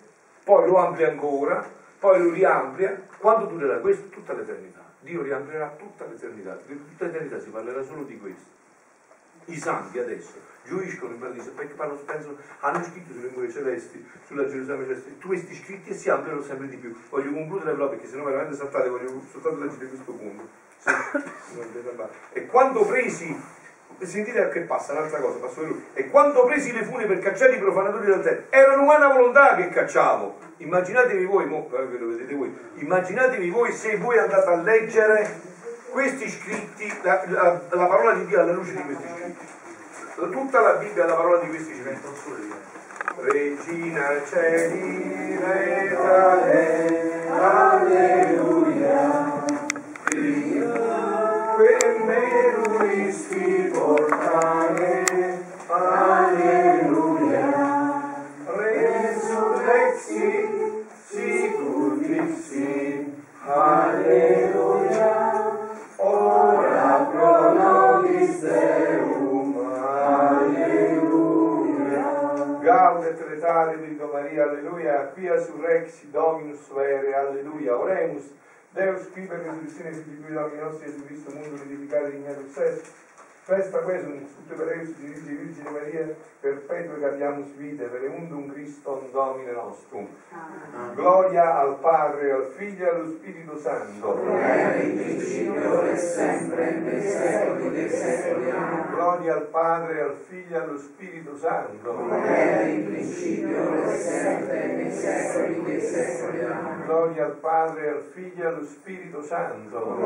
poi lo amplia ancora, poi lo riamplia. Quanto durerà questo? Tutta l'eternità. Dio riamplierà tutta l'eternità, perché tutta l'eternità si parlerà solo di questo. I santi adesso giuiscono in paradiso, perché penso, hanno scritto sulle mura celesti, sulla Gerusalemme celeste, questi scritti, e si ampliano sempre di più. Voglio concludere però, perché sennò veramente saltate, voglio soltanto leggere questo punto. E quando presi, sentite che passa un'altra cosa, passo veloce. E quando presi le fune per cacciare i profanatori dal tempio, era l'umana volontà che cacciavo. Immaginatevi voi, ve lo vedete voi, immaginatevi voi se voi andate a leggere questi scritti, la parola di Dio alla luce di questi scritti, tutta la Bibbia è la parola di questi scritti. Regina Celi, alleluia. Per me lui si portare, alleluia. Gaudet retare Virgo Maria, alleluia, Pia sur Rex Dominus Vere, alleluia, Oremus, Deus qui per resurrezione di cui la mia nostra Gesù Cristo, mondo edificato in mia possesso, festa quesum, tutte per eus dirige Virgine Maria, perpetua cardiamus vite, per eundum Christum Domine nostrum. Gloria al Padre, al Figlio e allo Spirito Santo. Gloria al Padre, al Figlio e allo Spirito Santo. Gloria al Padre, al Figlio e allo Spirito Santo.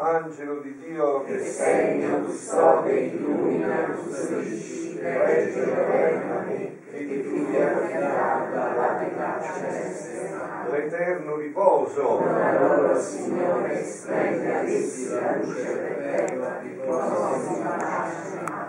Angelo di Dio, che segna, custode, illumina, custodisci, regge, governami, e di cui è affidata la tenacia esterna. L'eterno riposo. La loro, Signore, splendida, la luce perpetua di tua nostra nascita.